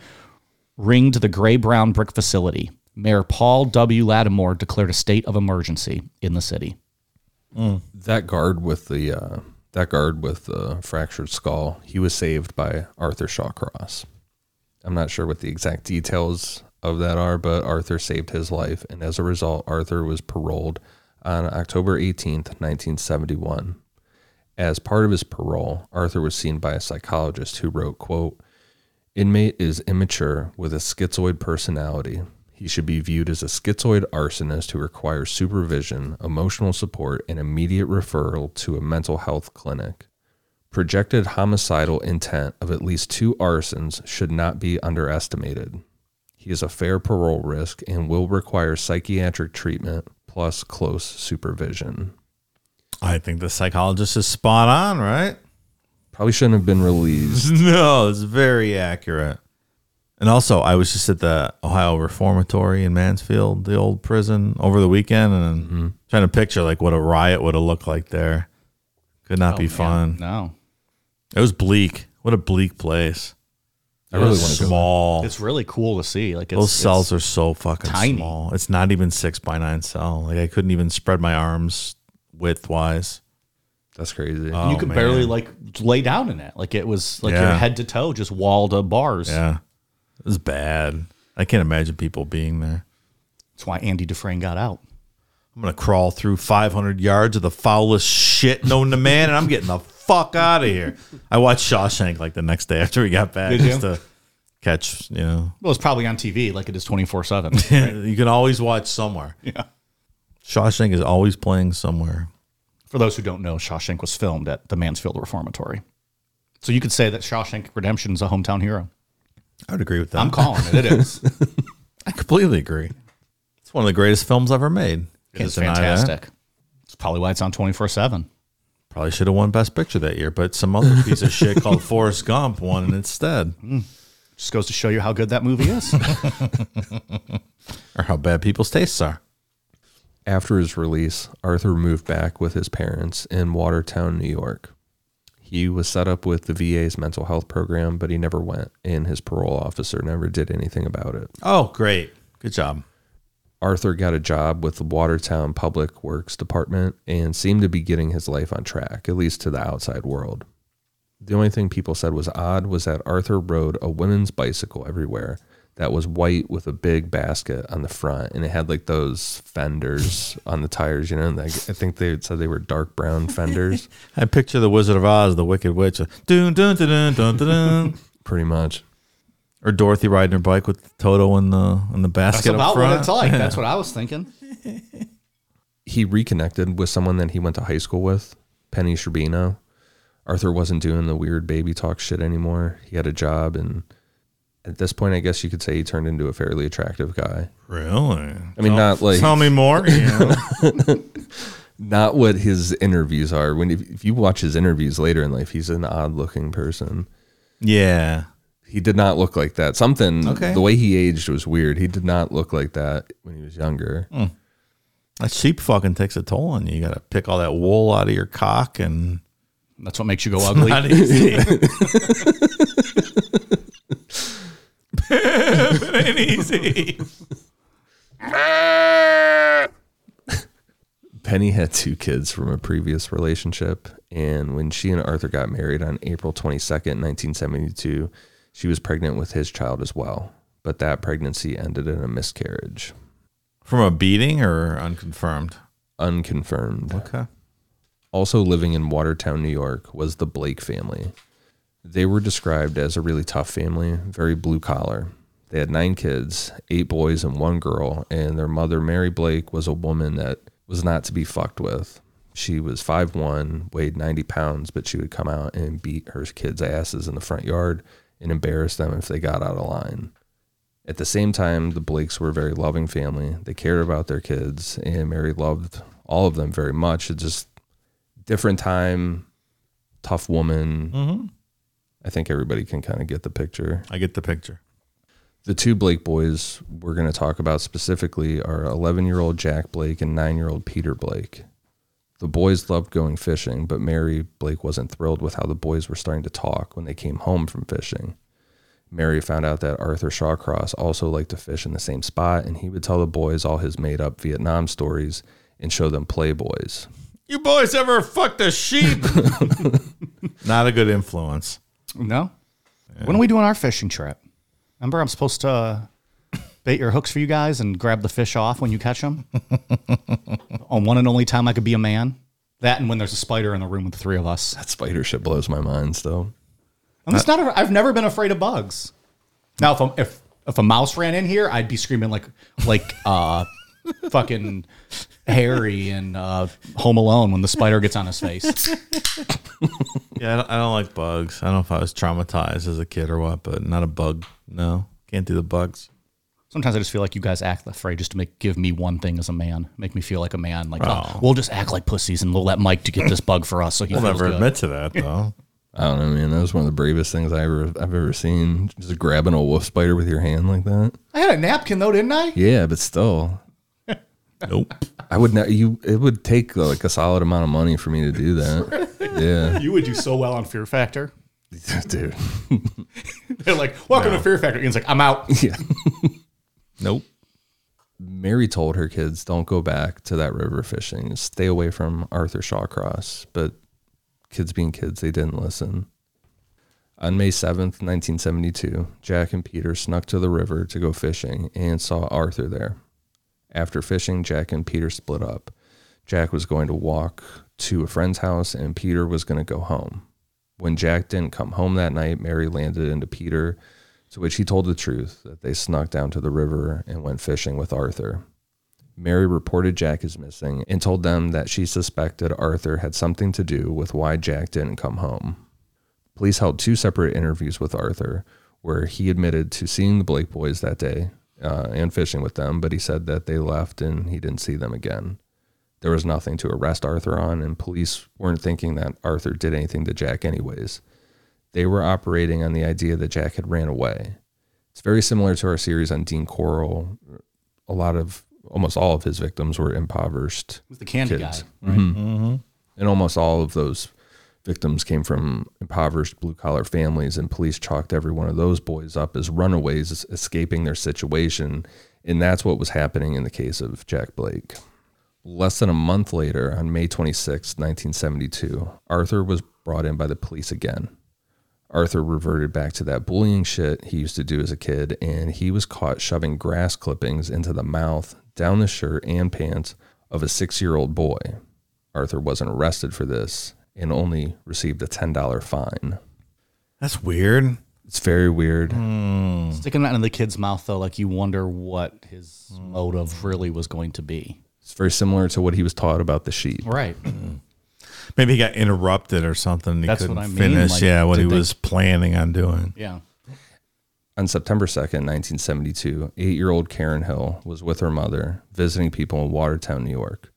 ringed the gray-brown brick facility. Mayor Paul W. Lattimore declared a state of emergency in the city. Mm. That guard with the uh, that guard with the fractured skull, he was saved by Arthur Shawcross. I'm not sure what the exact details of that are, but Arthur saved his life, and as a result, Arthur was paroled on October eighteenth, nineteen seventy-one. As part of his parole, Arthur was seen by a psychologist who wrote, quote, "Inmate is immature with a schizoid personality. He should be viewed as a schizoid arsonist who requires supervision, emotional support, and immediate referral to a mental health clinic. Projected homicidal intent of at least two arsons should not be underestimated. He is a fair parole risk and will require psychiatric treatment plus close supervision." I think the psychologist is spot on, right? Probably shouldn't have been released. No, it's very accurate. And also, I was just at the Ohio Reformatory in Mansfield, the old prison, over the weekend, and mm-hmm. trying to picture like what a riot would have looked like there. Could not oh, be man. fun. No. It was bleak. What a bleak place. I really want to small. Go. It's really cool to see. Like it's, those cells it's are so fucking tiny. small. It's not even six by nine cell. Like I couldn't even spread my arms width wise. That's crazy. Oh, you could man. barely like lay down in it. Like it was like yeah. your head to toe just walled up bars. Yeah, it was bad. I can't imagine people being there. That's why Andy Dufresne got out. I'm gonna crawl through five hundred yards of the foulest shit known to man, and I'm getting the fuck out of here. I watched Shawshank like the next day after we got back just to catch, you know. Well, it's probably on T V like it is twenty-four seven. Right? You can always watch somewhere. Yeah. Shawshank is always playing somewhere. For those who don't know, Shawshank was filmed at the Mansfield Reformatory. So you could say that Shawshank Redemption is a hometown hero. I would agree with that. I'm calling it. It is. I completely agree. It's one of the greatest films ever made. It's fantastic. It's probably why it's on twenty-four seven. Probably should have won Best Picture that year, but some other piece of shit called Forrest Gump won instead. Mm. Just goes to show you how good that movie is. Or how bad people's tastes are. After his release, Arthur moved back with his parents in Watertown, New York. He was set up with the V A's mental health program, but he never went, and his parole officer never did anything about it. Oh, great. Good job. Arthur got a job with the Watertown Public Works Department and seemed to be getting his life on track, at least to the outside world. The only thing people said was odd was that Arthur rode a women's bicycle everywhere that was white with a big basket on the front, and it had like those fenders on the tires, you know, and I think they said they were dark brown fenders. I picture the Wizard of Oz, the Wicked Witch. Dun, dun, dun, dun, dun, dun. Pretty much. Or Dorothy riding her bike with Toto in the in the basket. That's about up front. What it's like. That's what I was thinking. He reconnected with someone that he went to high school with, Penny Sherbino. Arthur wasn't doing the weird baby talk shit anymore. He had a job, and at this point, I guess you could say he turned into a fairly attractive guy. Really? I mean, tell, not like... Tell me more. Yeah. Not what his interviews are. When if, if you watch his interviews later in life, he's an odd-looking person. Yeah. He did not look like that. Something, okay. The way he aged was weird. He did not look like that when he was younger. Mm. That sheep fucking takes a toll on you. You got to pick all that wool out of your cock and... That's what makes you go it's ugly. Not easy. It ain't easy. Penny had two kids from a previous relationship, and when she and Arthur got married on April twenty-second, nineteen seventy-two, she was pregnant with his child as well, but that pregnancy ended in a miscarriage. From a beating or unconfirmed? Unconfirmed. Okay. Also living in Watertown, New York, was the Blake family. They were described as a really tough family, very blue-collar. They had nine kids, eight boys and one girl, and their mother, Mary Blake, was a woman that was not to be fucked with. She was five foot one, weighed ninety pounds, but she would come out and beat her kids' asses in the front yard and embarrass them if they got out of line. At the same time, the Blakes were a very loving family. They cared about their kids, and Mary loved all of them very much. It just... Different time, tough woman. Mm-hmm. I think everybody can kind of get the picture. I get the picture. The two Blake boys we're going to talk about specifically are eleven-year-old Jack Blake and nine-year-old Peter Blake. The boys loved going fishing, but Mary Blake wasn't thrilled with how the boys were starting to talk when they came home from fishing. Mary found out that Arthur Shawcross also liked to fish in the same spot, and he would tell the boys all his made-up Vietnam stories and show them Playboys. You boys ever fucked a sheep? Not a good influence. No? Yeah. When are we doing our fishing trip? Remember, I'm supposed to uh, bait your hooks for you guys and grab the fish off when you catch them? On one and only time I could be a man. That and when there's a spider in the room with the three of us. That spider shit blows my mind, though. I'm just not a, I've never been afraid of bugs. Now, if, I'm, if if a mouse ran in here, I'd be screaming like like... uh. Fucking Harry and uh, Home Alone when the spider gets on his face. Yeah, I don't, I don't like bugs. I don't know if I was traumatized as a kid or what, but not a bug. No, can't do the bugs. Sometimes I just feel like you guys act afraid just to make give me one thing as a man, make me feel like a man. Like oh. Oh, we'll just act like pussies and we'll let Mike to get this bug for us. So he will never good. Admit to that though. I don't know, man. That was one of the bravest things I ever I've ever seen. Just grabbing a wolf spider with your hand like that. I had a napkin though, didn't I? Yeah, but still. Nope. I would not. You. It would take like a solid amount of money for me to do that. Really? Yeah. You would do so well on Fear Factor, dude. They're like, welcome no. to Fear Factor. Ian's like, I'm out. Yeah. Nope. Mary told her kids, don't go back to that river fishing. Stay away from Arthur Shawcross. But kids being kids, they didn't listen. On May seventh, nineteen seventy-two, Jack and Peter snuck to the river to go fishing and saw Arthur there. After fishing, Jack and Peter split up. Jack was going to walk to a friend's house, and Peter was going to go home. When Jack didn't come home that night, Mary landed into Peter, to which he told the truth, that they snuck down to the river and went fishing with Arthur. Mary reported Jack as missing and told them that she suspected Arthur had something to do with why Jack didn't come home. Police held two separate interviews with Arthur, where he admitted to seeing the Blake boys that day, Uh, and fishing with them, but he said that they left and he didn't see them again. There was nothing to arrest Arthur on, and police weren't thinking that Arthur did anything to Jack anyways. They were operating on the idea that Jack had ran away. It's very similar to our series on Dean Corll. A lot of, almost all of his victims were impoverished. It was the candy kids. Guy, right? Mm-hmm. Mm-hmm. And almost all of those victims came from impoverished blue-collar families, and police chalked every one of those boys up as runaways escaping their situation, and that's what was happening in the case of Jack Blake. Less than a month later, on May twenty-sixth, nineteen seventy-two, Arthur was brought in by the police again. Arthur reverted back to that bullying shit he used to do as a kid, and he was caught shoving grass clippings into the mouth, down the shirt and pants of a six-year-old boy. Arthur wasn't arrested for this and only received a ten dollar fine. That's weird. It's very weird. Mm. Sticking that in the kid's mouth, though, like you wonder what his mm. motive really was going to be. It's very similar to what he was taught about the sheep. Right. Maybe he got interrupted or something. He That's couldn't what I mean. finish like, yeah, what he they... was planning on doing. Yeah. On September second, nineteen seventy-two, eight-year-old Karen Hill was with her mother visiting people in Watertown, New York.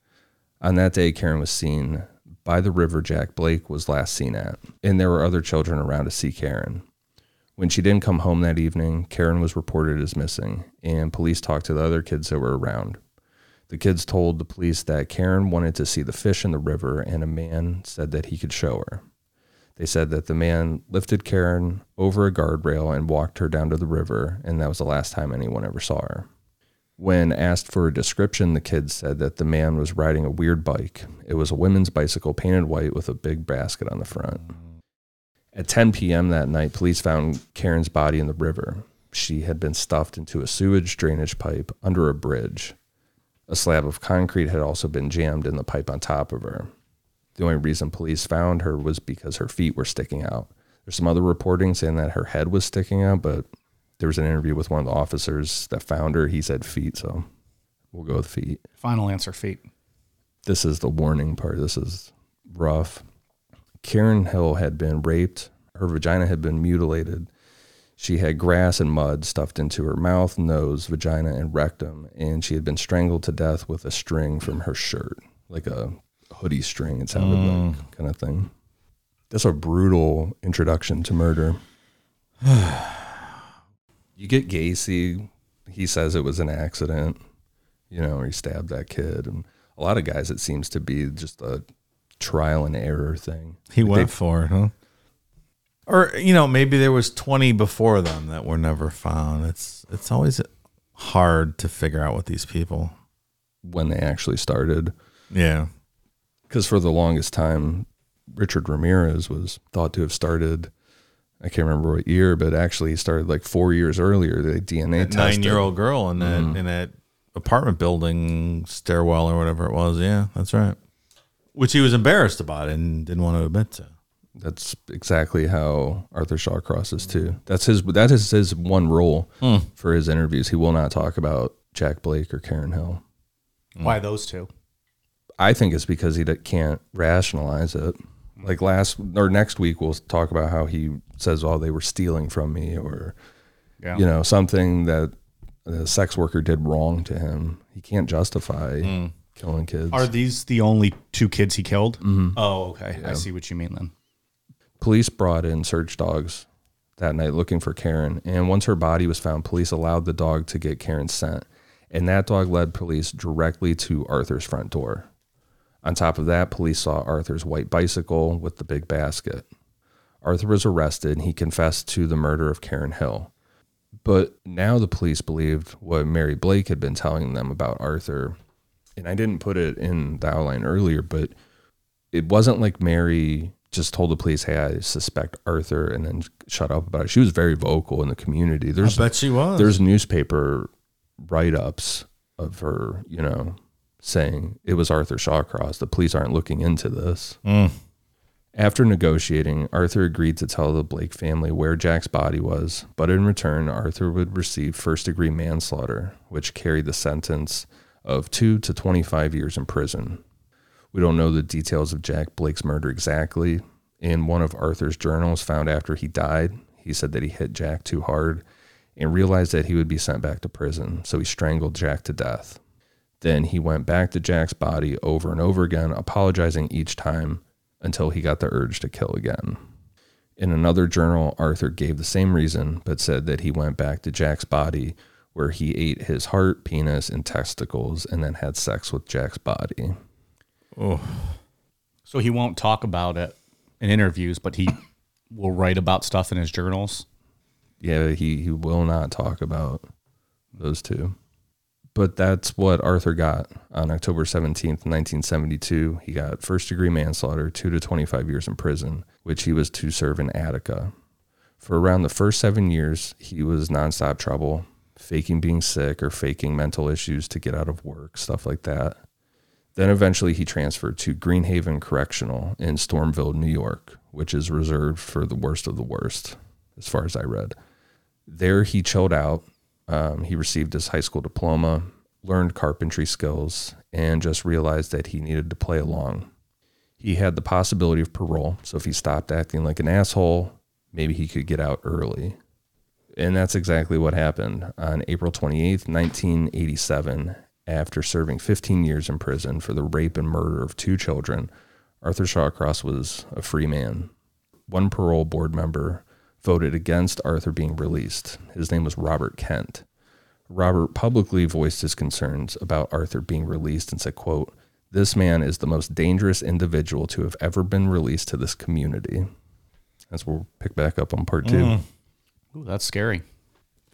On that day, Karen was seen by the river Jack Blake was last seen at, and there were other children around to see Karen. When she didn't come home that evening, Karen was reported as missing, and police talked to the other kids that were around. The kids told the police that Karen wanted to see the fish in the river, and a man said that he could show her. They said that the man lifted Karen over a guardrail and walked her down to the river, and that was the last time anyone ever saw her. When asked for a description, the kids said that the man was riding a weird bike. It was a women's bicycle painted white with a big basket on the front. At ten p.m. that night, police found Karen's body in the river. She had been stuffed into a sewage drainage pipe under a bridge. A slab of concrete had also been jammed in the pipe on top of her. The only reason police found her was because her feet were sticking out. There's some other reporting saying that her head was sticking out, but there was an interview with one of the officers that found her. He said feet, so we'll go with feet. Final answer, feet. This is the warning part. This is rough. Karen Hill had been raped. Her vagina had been mutilated. She had grass and mud stuffed into her mouth, nose, vagina, and rectum, and she had been strangled to death with a string from her shirt, like a hoodie string, it sounded mm. like, kind of thing. That's a brutal introduction to murder. You get Gacy. He says it was an accident, you know, he stabbed that kid. And a lot of guys, it seems to be just a trial and error thing. He like went they, for it, huh? Or, you know, maybe there was twenty before them that were never found. It's it's always hard to figure out what these people... when they actually started. Yeah. Because for the longest time, Richard Ramirez was thought to have started, I can't remember what year, but actually he started like four years earlier. They D N A tested. nine-year-old girl in that, mm. in that apartment building stairwell or whatever it was. Yeah, that's right. Which he was embarrassed about and didn't want to admit to. That's exactly how Arthur Shawcross is too. That's his. That is his one rule hmm. for his interviews. He will not talk about Jack Blake or Karen Hill. Why those two? I think it's because he can't rationalize it. Like last or next week, we'll talk about how he says, "Oh, they were stealing from me," or yeah. you know, something that the sex worker did wrong to him. He can't justify hmm. killing kids. Are these the only two kids he killed? Mm-hmm. Oh, okay. Yeah. I see what you mean then. Police brought in search dogs that night looking for Karen, and once her body was found, police allowed the dog to get Karen's scent, and that dog led police directly to Arthur's front door. On top of that, police saw Arthur's white bicycle with the big basket. Arthur was arrested, and he confessed to the murder of Karen Hill. But now the police believed what Mary Blake had been telling them about Arthur, and I didn't put it in the outline earlier, but it wasn't like Mary... just told the police, hey, I suspect Arthur, and then shut up about it. She was very vocal in the community. There's, I bet she was. There's newspaper write-ups of her, you know, saying it was Arthur Shawcross. The police aren't looking into this. Mm. After negotiating, Arthur agreed to tell the Blake family where Jack's body was, but in return, Arthur would receive first-degree manslaughter, which carried the sentence of two to twenty-five years in prison. We don't know the details of Jack Blake's murder exactly. In one of Arthur's journals found after he died, he said that he hit Jack too hard and realized that he would be sent back to prison, so he strangled Jack to death. Then he went back to Jack's body over and over again, apologizing each time until he got the urge to kill again. In another journal, Arthur gave the same reason, but said that he went back to Jack's body where he ate his heart, penis, and testicles, and then had sex with Jack's body. Oh, so he won't talk about it in interviews, but he will write about stuff in his journals. Yeah, he, he will not talk about those two. But that's what Arthur got on October seventeenth, nineteen seventy-two. He got first degree manslaughter, two to twenty-five years in prison, which he was to serve in Attica. For around the first seven years, he was nonstop trouble, faking being sick or faking mental issues to get out of work, stuff like that. Then eventually he transferred to Greenhaven Correctional in Stormville, New York, which is reserved for the worst of the worst, as far as I read. There he chilled out. Um, he received his high school diploma, learned carpentry skills, and just realized that he needed to play along. He had the possibility of parole, so if he stopped acting like an asshole, maybe he could get out early. And that's exactly what happened. On April twenty-eighth, nineteen eighty-seven, after serving fifteen years in prison for the rape and murder of two children, Arthur Shawcross was a free man. One parole board member voted against Arthur being released. His name was Robert Kent. Robert publicly voiced his concerns about Arthur being released and said, quote, "This man is the most dangerous individual to have ever been released to this community." That's where we'll pick back up on part two. Mm. Ooh, that's scary.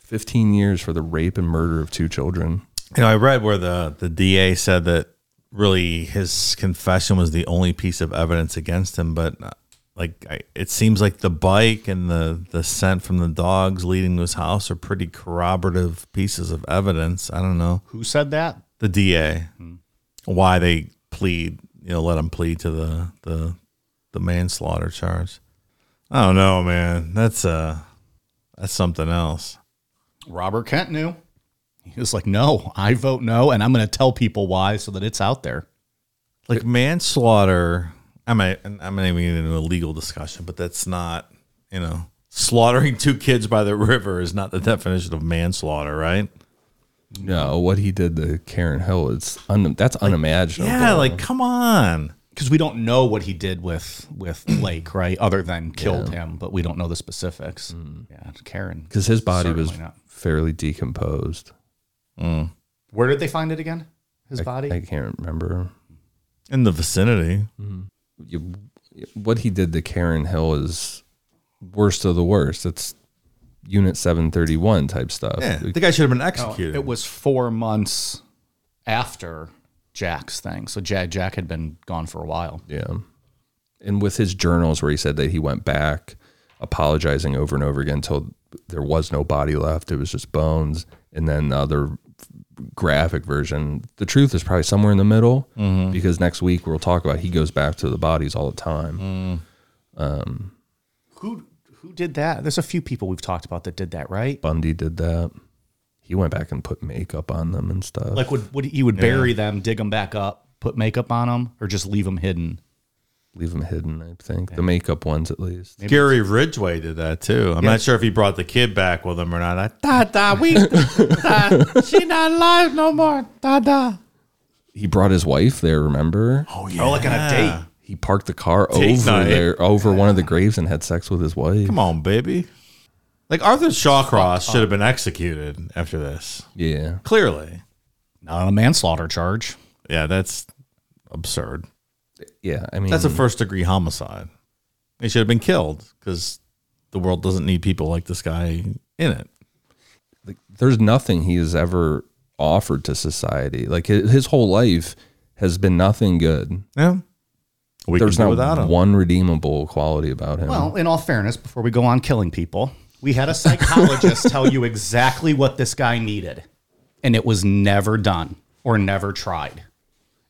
fifteen years for the rape and murder of two children. You know, I read where the, the D A said that really his confession was the only piece of evidence against him, but like I, it seems like the bike and the, the scent from the dogs leading to his house are pretty corroborative pieces of evidence. I don't know. Who said that? The D A. Hmm. Why they plead, you know, let him plead to the, the, the manslaughter charge. I don't know, man. That's uh, that's something else. Robert Kent knew. He was like, no, I vote no, and I'm going to tell people why so that it's out there. Like manslaughter, I'm not even getting into a legal discussion, but that's not, you know, slaughtering two kids by the river is not the definition of manslaughter, right? No, what he did to Karen Hill, it's un, that's like, unimaginable. Yeah, like, come on. Because we don't know what he did with, with Blake, right? Other than killed yeah. him, but we don't know the specifics. Mm. Yeah, Karen. Because his body was not. fairly decomposed. Mm. Where did they find it again? His I, body? I can't remember. In the vicinity. Mm. You, what he did to Karen Hill is worst of the worst. It's Unit seven thirty-one type stuff. Yeah, the guy should have been executed. No, it was four months after Jack's thing. So Jack, Jack had been gone for a while. Yeah. And with his journals where he said that he went back apologizing over and over again until there was no body left. It was just bones. And then the other graphic version, the truth is probably somewhere in the middle mm-hmm. because next week we'll talk about he goes back to the bodies all the time. Mm. Um, who who did that? There's a few people we've talked about that did that, right? Bundy did that. He went back and put makeup on them and stuff. Like would, would he would bury yeah. them, dig them back up, put makeup on them, or just leave them hidden? Leave them hidden, I think. Yeah. The makeup ones, at least. Maybe Gary Ridgway did that, too. I'm yes. not sure if he brought the kid back with him or not. I, da, da, we, da, she not alive no more. Da, da. He brought his wife there, remember? Oh, yeah. Oh, like on a date. He parked the car date over night. there, over yeah. one of the graves and had sex with his wife. Come on, baby. Like, Arthur Shawcross should have been executed after this. Yeah. Clearly. Not on a manslaughter charge. Yeah, that's absurd. Yeah, I mean... That's a first-degree homicide. He should have been killed because the world doesn't need people like this guy in it. Like, there's nothing he has ever offered to society. Like, his, his whole life has been nothing good. Yeah. We there's not without one him. redeemable quality about him. Well, in all fairness, before we go on killing people, we had a psychologist tell you exactly what this guy needed, and it was never done or never tried.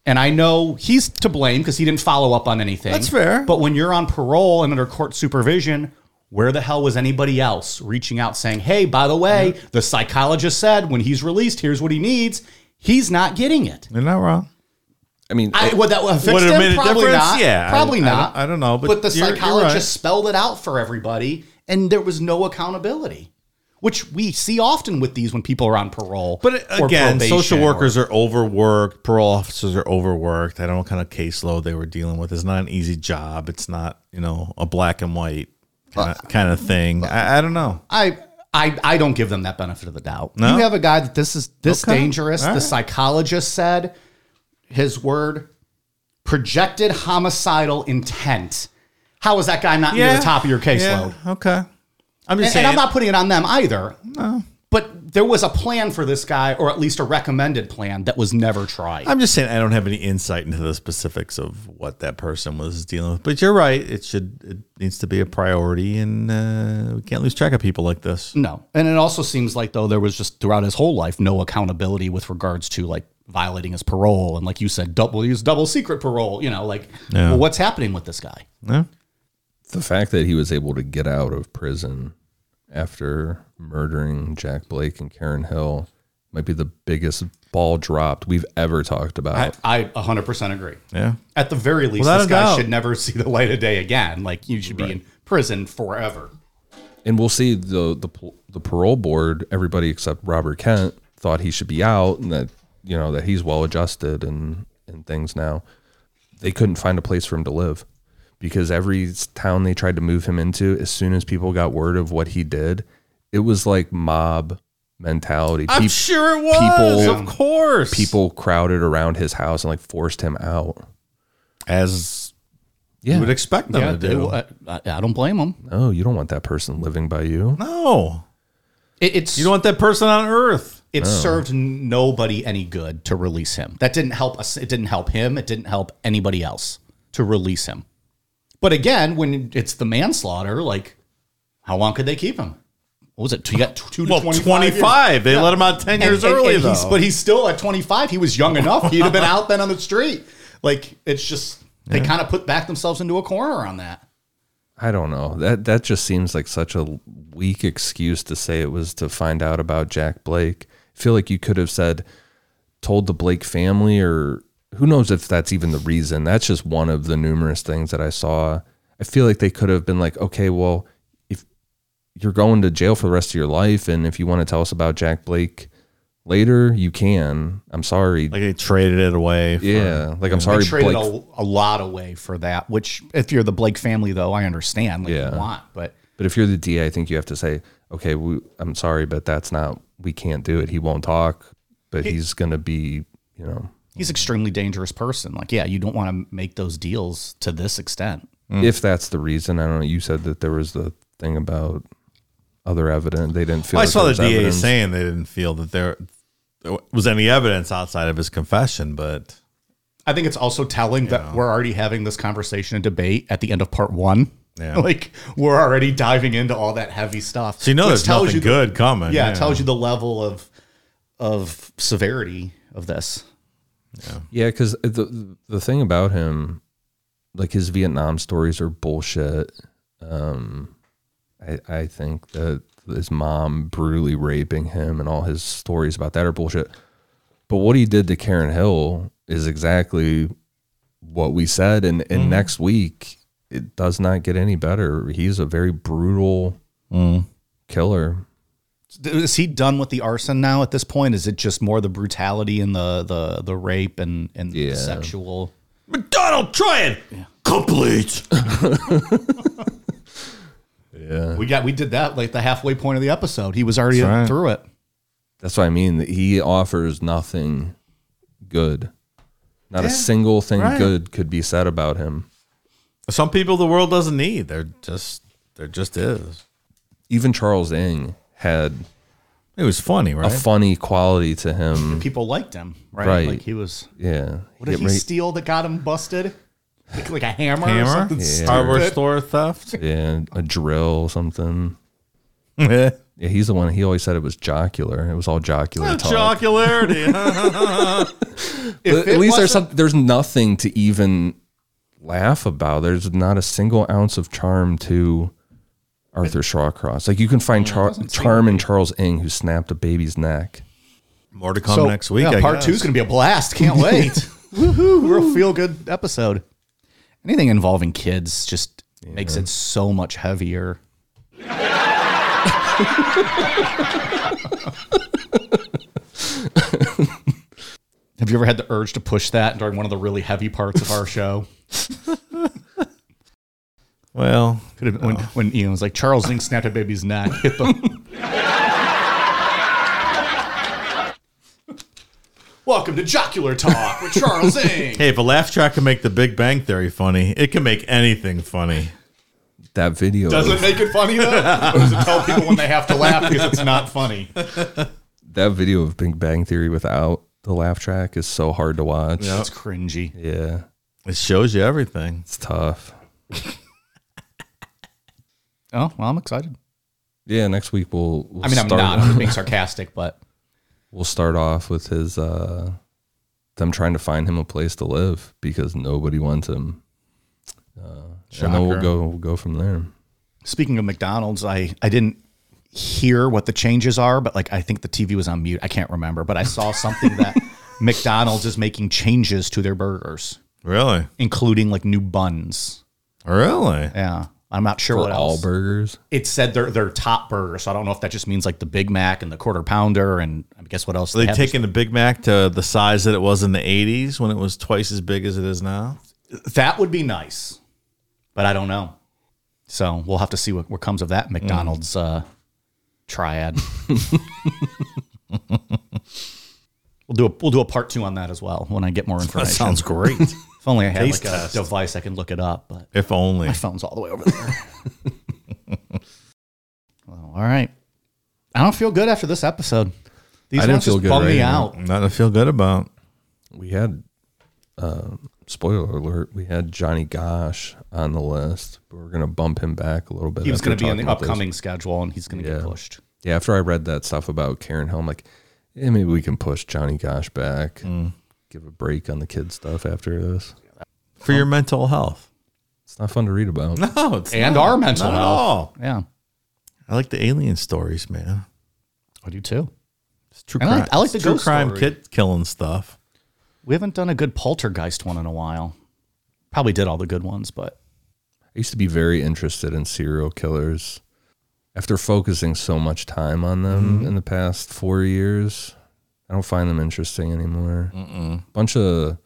And I know he's to blame because he didn't follow up on anything. That's fair. But when you're on parole and under court supervision, where the hell was anybody else reaching out saying, hey, by the way, yeah. the psychologist said when he's released, here's what he needs. He's not getting it. You're not wrong. I mean, I, would that have fixed him? Probably not. Yeah, probably I, not. I don't, I don't know. But, but the you're, psychologist you're right. spelled it out for everybody, and there was no accountability, which we see often with these when people are on parole. But again, social workers or, are overworked. Parole officers are overworked. I don't know what kind of caseload they were dealing with. It's not an easy job. It's not, you know, a black and white kind of, uh, kind of thing. Uh, I, I don't know. I, I I don't give them that benefit of the doubt. No? You have a guy that this is this okay. dangerous. All the right. psychologist said his word, projected homicidal intent. How is that guy not yeah. near the top of your caseload? Yeah. Okay. I'm just and, saying, and I'm not putting it on them either. No. But there was a plan for this guy, or at least a recommended plan that was never tried. I'm just saying I don't have any insight into the specifics of what that person was dealing with. But you're right. It should it needs to be a priority, and uh, we can't lose track of people like this. No. And it also seems like, though, there was just throughout his whole life no accountability with regards to, like, violating his parole. And like you said, double use double secret parole. You know, like, yeah. Well, what's happening with this guy? Yeah. The fact that he was able to get out of prison after murdering Jack Blake and Karen Hill might be the biggest ball dropped we've ever talked about. I, I one hundred percent agree. Yeah. At the very least, well, this guy doubt. should never see the light of day again. Like, you should right. be in prison forever. And we'll see the, the the parole board, everybody except Robert Kent thought he should be out, and that, you know, that he's well adjusted and, and things now. They couldn't find a place for him to live, because every town they tried to move him into, as soon as people got word of what he did, it was like mob mentality. I'm Pe- sure it was. People, of course. People crowded around his house and like forced him out. As yeah. you would expect them yeah, to do. They, I, I don't blame them. No, you don't want that person living by you. No. It, it's You don't want that person on earth. It no. served nobody any good to release him. That didn't help us. It didn't help him. It didn't help anybody else to release him. But again, when it's the manslaughter, like, how long could they keep him? What was it? He got two to well, twenty-five. twenty-five. They yeah. let him out ten and, years and, early, and though. He's, but he's still at twenty-five. He was young enough. He'd have been out then on the street. Like, it's just, they yeah. kind of put back themselves into a corner on that. I don't know. That that just seems like such a weak excuse to say it was to find out about Jack Blake. I feel like you could have said, told the Blake family, or who knows if that's even the reason. That's just one of the numerous things that I saw. I feel like they could have been like, okay, well, if you're going to jail for the rest of your life, and if you want to tell us about Jack Blake later, you can. I'm sorry. Like, they traded it away. For, yeah. Like, I'm sorry. They traded Blake. A, a lot away for that, which if you're the Blake family, though, I understand. Like, yeah. you want, but. But if you're the D A, I think you have to say, okay, we, I'm sorry, but that's not, we can't do it. He won't talk, but it, he's going to be, you know. He's an extremely dangerous person. Like, yeah, you don't want to make those deals to this extent. Mm. If that's the reason, I don't know. You said that there was the thing about other evidence. They didn't feel. Well, I saw the D A evidence. Saying they didn't feel that there was any evidence outside of his confession. But I think it's also telling that know. we're already having this conversation and debate at the end of part one. Yeah. Like, we're already diving into all that heavy stuff. So you know, Which there's tells nothing you the, good coming. Yeah, yeah, it tells you the level of of severity of this. Yeah, yeah, because the the thing about him, like, his Vietnam stories are bullshit. Um, I I think that his mom brutally raping him and all his stories about that are bullshit. But what he did to Karen Hill is exactly what we said, and, and mm. next week it does not get any better. He's a very brutal mm. killer. Is he done with the arson now at this point? Is it just more the brutality and the the, the rape and, and yeah. the sexual? McDonald, try it! Yeah. Complete! yeah. We got we did that like the halfway point of the episode. He was already right. through it. That's what I mean. He offers nothing good. Not yeah. a single thing right. good could be said about him. Some people the world doesn't need. They're just, there just is. Even Charles Ng had it was funny, right? A funny quality to him. People liked him, right? right. Like, he was, yeah. What did Get he right. steal that got him busted? Like, like a hammer, hammer, or something? Yeah. Star Wars store theft, yeah, a drill, something. yeah, he's the one. He always said it was jocular. It was all jocular. Talk. Jocularity. At least there's some, there's nothing to even laugh about. There's not a single ounce of charm to Arthur Shawcross. Like, you can find Char- charm in Charles Ng, who snapped a baby's neck. More to come so, next week. Yeah, I part two is going to be a blast. Can't wait. Woohoo. Real feel good episode. Anything involving kids just yeah. makes it so much heavier. Have you ever had the urge to push that during one of the really heavy parts of our show? Well, could have been no. when, when Ian was like, Charles Ng snapped a baby's neck. Hit them. Welcome to Jocular Talk with Charles Ng. Hey, if a laugh track can make The Big Bang Theory funny, it can make anything funny. that video. Does it make it funny though? Or does it tell people when they have to laugh because it's not funny? That video of Big Bang Theory without the laugh track is so hard to watch. Yeah, it's cringy. Yeah. It shows you everything. It's tough. Oh, well, I'm excited. Yeah, next week we'll, we'll I mean, I'm not. I'm being sarcastic, but... We'll start off with his... Uh, them trying to find him a place to live because nobody wants him. Uh, and then we'll go, we'll go from there. Speaking of McDonald's, I, I didn't hear what the changes are, but like I think the T V was on mute. I can't remember, but I saw something that McDonald's is making changes to their burgers. Really? Including like new buns. Really? Yeah. I'm not sure For what else. All burgers? It said they're, they're top burgers, so I don't know if that just means like the Big Mac and the Quarter Pounder and I guess what else. Are they, they taking the Big Mac to the size that it was in the eighties when it was twice as big as it is now? That would be nice, but I don't know. So we'll have to see what, what comes of that McDonald's mm. uh, triad. We'll do a we'll do a part two on that as well when I get more information. That sounds great. If only I had Taste like a test. device I can look it up. But if only my phone's all the way over there. Well, all right. I don't feel good after this episode. These I ones just bum right me now. out. Not to feel good about. We had uh, spoiler alert. We had Johnny Gosh on the list. But we're gonna bump him back a little bit. He was gonna be on the upcoming those. schedule, and he's gonna yeah. get pushed. Yeah. After I read that stuff about Karen Hill, I'm like. Yeah, maybe we can push Johnny Gosh back. Mm. Give a break on the kid stuff after this. For your mental health. It's not fun to read about. No, it's And not, our mental not health. At all. Yeah. I like the alien stories, man. I do too. It's true crime. I like, I like the true crime kid killing stuff. We haven't done a good poltergeist one in a while. Probably did all the good ones, but I used to be very interested in serial killers. After focusing so much time on them mm-hmm. in the past four years, I don't find them interesting anymore. Mm-mm. Bunch of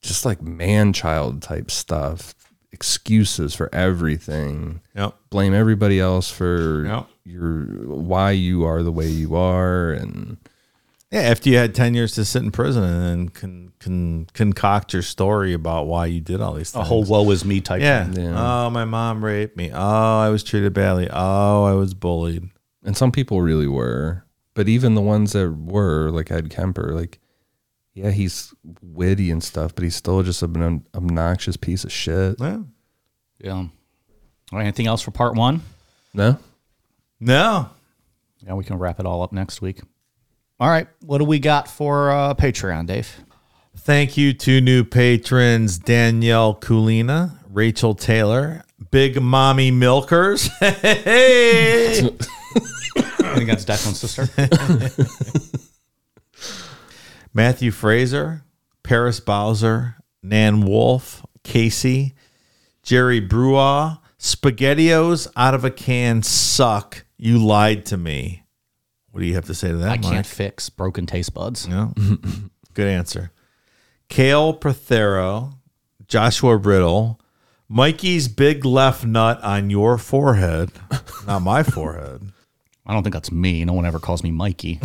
just like man-child type stuff, excuses for everything. Yep. Blame everybody else for yep. your why you are the way you are, and yeah. After you had ten years to sit in prison and then con, con, concoct your story about why you did all these things. A whole woe is me type yeah. thing. Yeah. Oh, my mom raped me. Oh, I was treated badly. Oh, I was bullied. And some people really were. But even the ones that were, like Ed Kemper, like, yeah, he's witty and stuff, but he's still just an obnoxious piece of shit. Yeah. Yeah. All right, anything else for part one? No. No. Yeah, we can wrap it all up next week. All right, what do we got for uh, Patreon, Dave? Thank you to new patrons, Danielle Kulina, Rachel Taylor, Big Mommy Milkers. Hey! I think that's Declan's sister. Matthew Fraser, Paris Bowser, Nan Wolf, Casey, Jerry Brewa, SpaghettiOs out of a can suck. You lied to me. What do you have to say to that, I can't Mike? fix broken taste buds. No. Good answer. Kale Prothero, Joshua Riddle, Mikey's big left nut on your forehead. Not my forehead. I don't think that's me. No one ever calls me Mikey.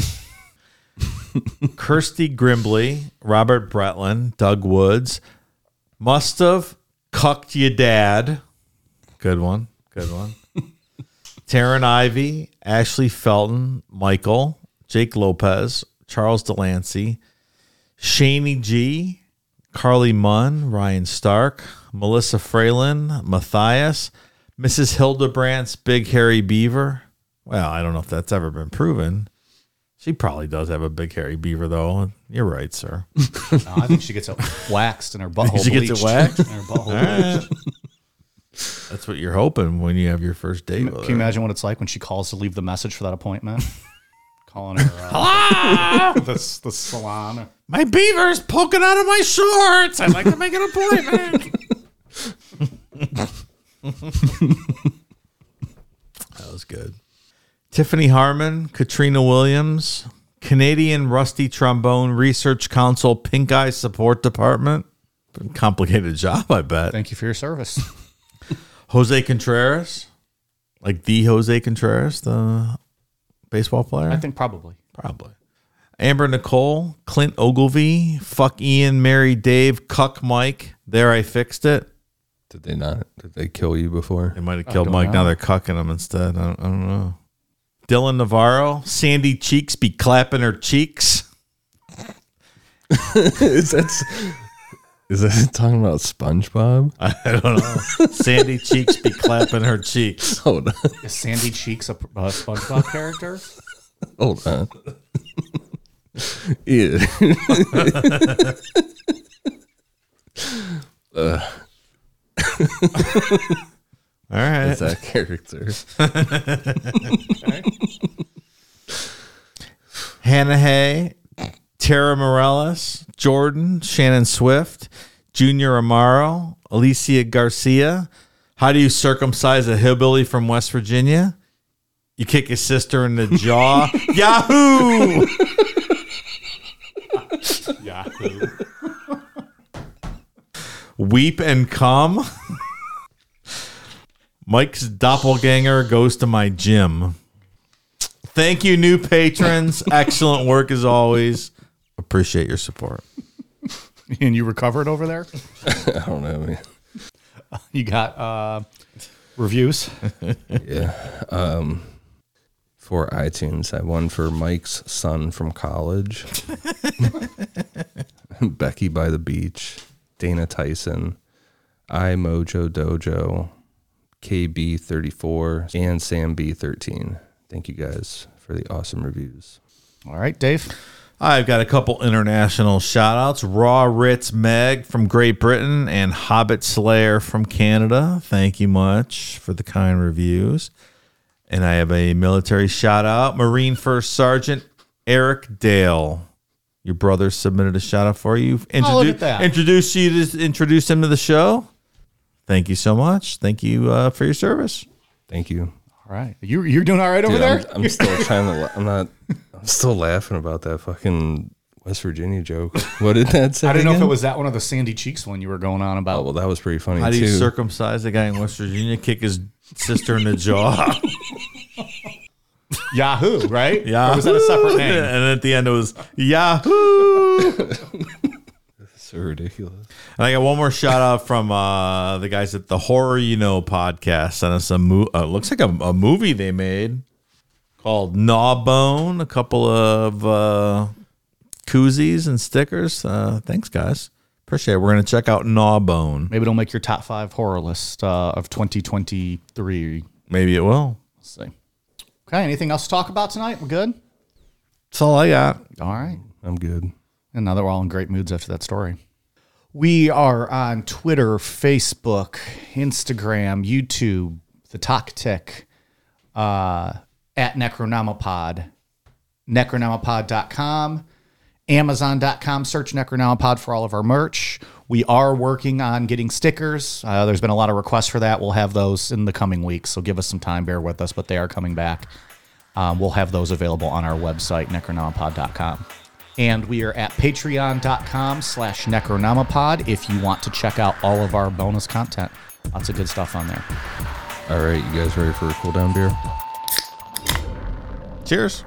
Kirsty Grimbley, Robert Bretland, Doug Woods, must have cucked your dad. Good one. Good one. Taryn Ivy, Ashley Felton, Michael, Jake Lopez, Charles Delancey, Shaney G, Carly Munn, Ryan Stark, Melissa Fralin, Matthias, Missus Hildebrandt's Big Hairy Beaver. Well, I don't know if that's ever been proven. She probably does have a big hairy beaver, though. You're right, sir. No, I think she gets it waxed in her butthole. She bleached. gets it waxed in her butthole. That's what you're hoping when you have your first date. Can, with can you imagine what it's like when she calls to leave the message for that appointment? Calling her uh, the, the, the salon. My beaver's poking out of my shorts. I'd like to make an appointment. That was good. Tiffany Harmon, Katrina Williams, Canadian Rusty Trombone Research Council Pink Eye Support Department. Complicated job, I bet. Thank you for your service. Jose Contreras, like the Jose Contreras, the baseball player? I think probably. Probably. Amber Nicole, Clint Ogilvie, Fuck Ian, Mary Dave, Cuck Mike, There I Fixed It, Did they not? Did they kill you before? They might have killed Mike. Know. Now they're cucking him instead. I don't, I don't know. Dylan Navarro, Sandy Cheeks be clapping her cheeks. Is that is that talking about SpongeBob? I don't know. Sandy Cheeks be clapping her cheeks. Hold on. Is Sandy Cheeks a uh, SpongeBob character? Hold on. Yeah. uh. All right. It's that character. Okay. Hannah Hay, Tara Morales, Jordan, Shannon Swift, Junior Amaro, Alicia Garcia. How do you circumcise a hillbilly from West Virginia? You kick his sister in the jaw. Yahoo! Yahoo. Weep and come. Mike's doppelganger goes to my gym. Thank you, new patrons. Excellent work as always. Appreciate your support. And you recovered over there? I don't know, man. You got uh, reviews? Yeah. Um, for iTunes, I won for Mike's son from college. Becky by the beach. Dana Tyson, I Mojo Dojo, K B thirty-four, and Sam B thirteen. Thank you guys for the awesome reviews. All right, Dave. I've got a couple international shout-outs. Raw Ritz Meg from Great Britain and Hobbit Slayer from Canada. Thank you much for the kind reviews. And I have a military shout-out. Marine First Sergeant Eric Dale. Your brother submitted a shout out for you. Introduce, oh, look at that. Introduce you to introduce him to the show. Thank you so much. Thank you uh, for your service. Thank you. All right, you you're doing all right Dude, over there. I'm, I'm still trying to. I'm not. I'm still laughing about that fucking West Virginia joke. What did that say? I didn't know again? If it was that one or the Sandy Cheeks one you were going on about. Oh, well, that was pretty funny. How do you too. circumcise a guy in West Virginia? Kick his sister in the jaw. Yahoo, right? Yahoo. Or was that a separate name? And at the end it was Yahoo. That's so ridiculous. And I got one more shout out from uh, the guys at the Horror You Know podcast. Sent us a mo- uh, looks like a, a movie they made called Gnawbone. A couple of uh, koozies and stickers. Uh, thanks, guys. Appreciate it. We're going to check out Gnawbone. Maybe it'll make your top five horror list uh, of twenty twenty-three. Maybe it will. Let's see. Okay, anything else to talk about tonight? We're good? That's all I got. All right. I'm good. And now they're all in great moods after that story. We are on Twitter, Facebook, Instagram, YouTube, the TalkTick, uh, at Necronomapod, necronomapod dot com, amazon dot com, search Necronomapod for all of our merch. We are working on getting stickers. Uh, there's been a lot of requests for that. We'll have those in the coming weeks, so give us some time. Bear with us, but they are coming back. Um, we'll have those available on our website, necronomapod dot com. And we are at patreon.com slash necronomapod if you want to check out all of our bonus content. Lots of good stuff on there. All right, you guys ready for a cool down beer? Cheers.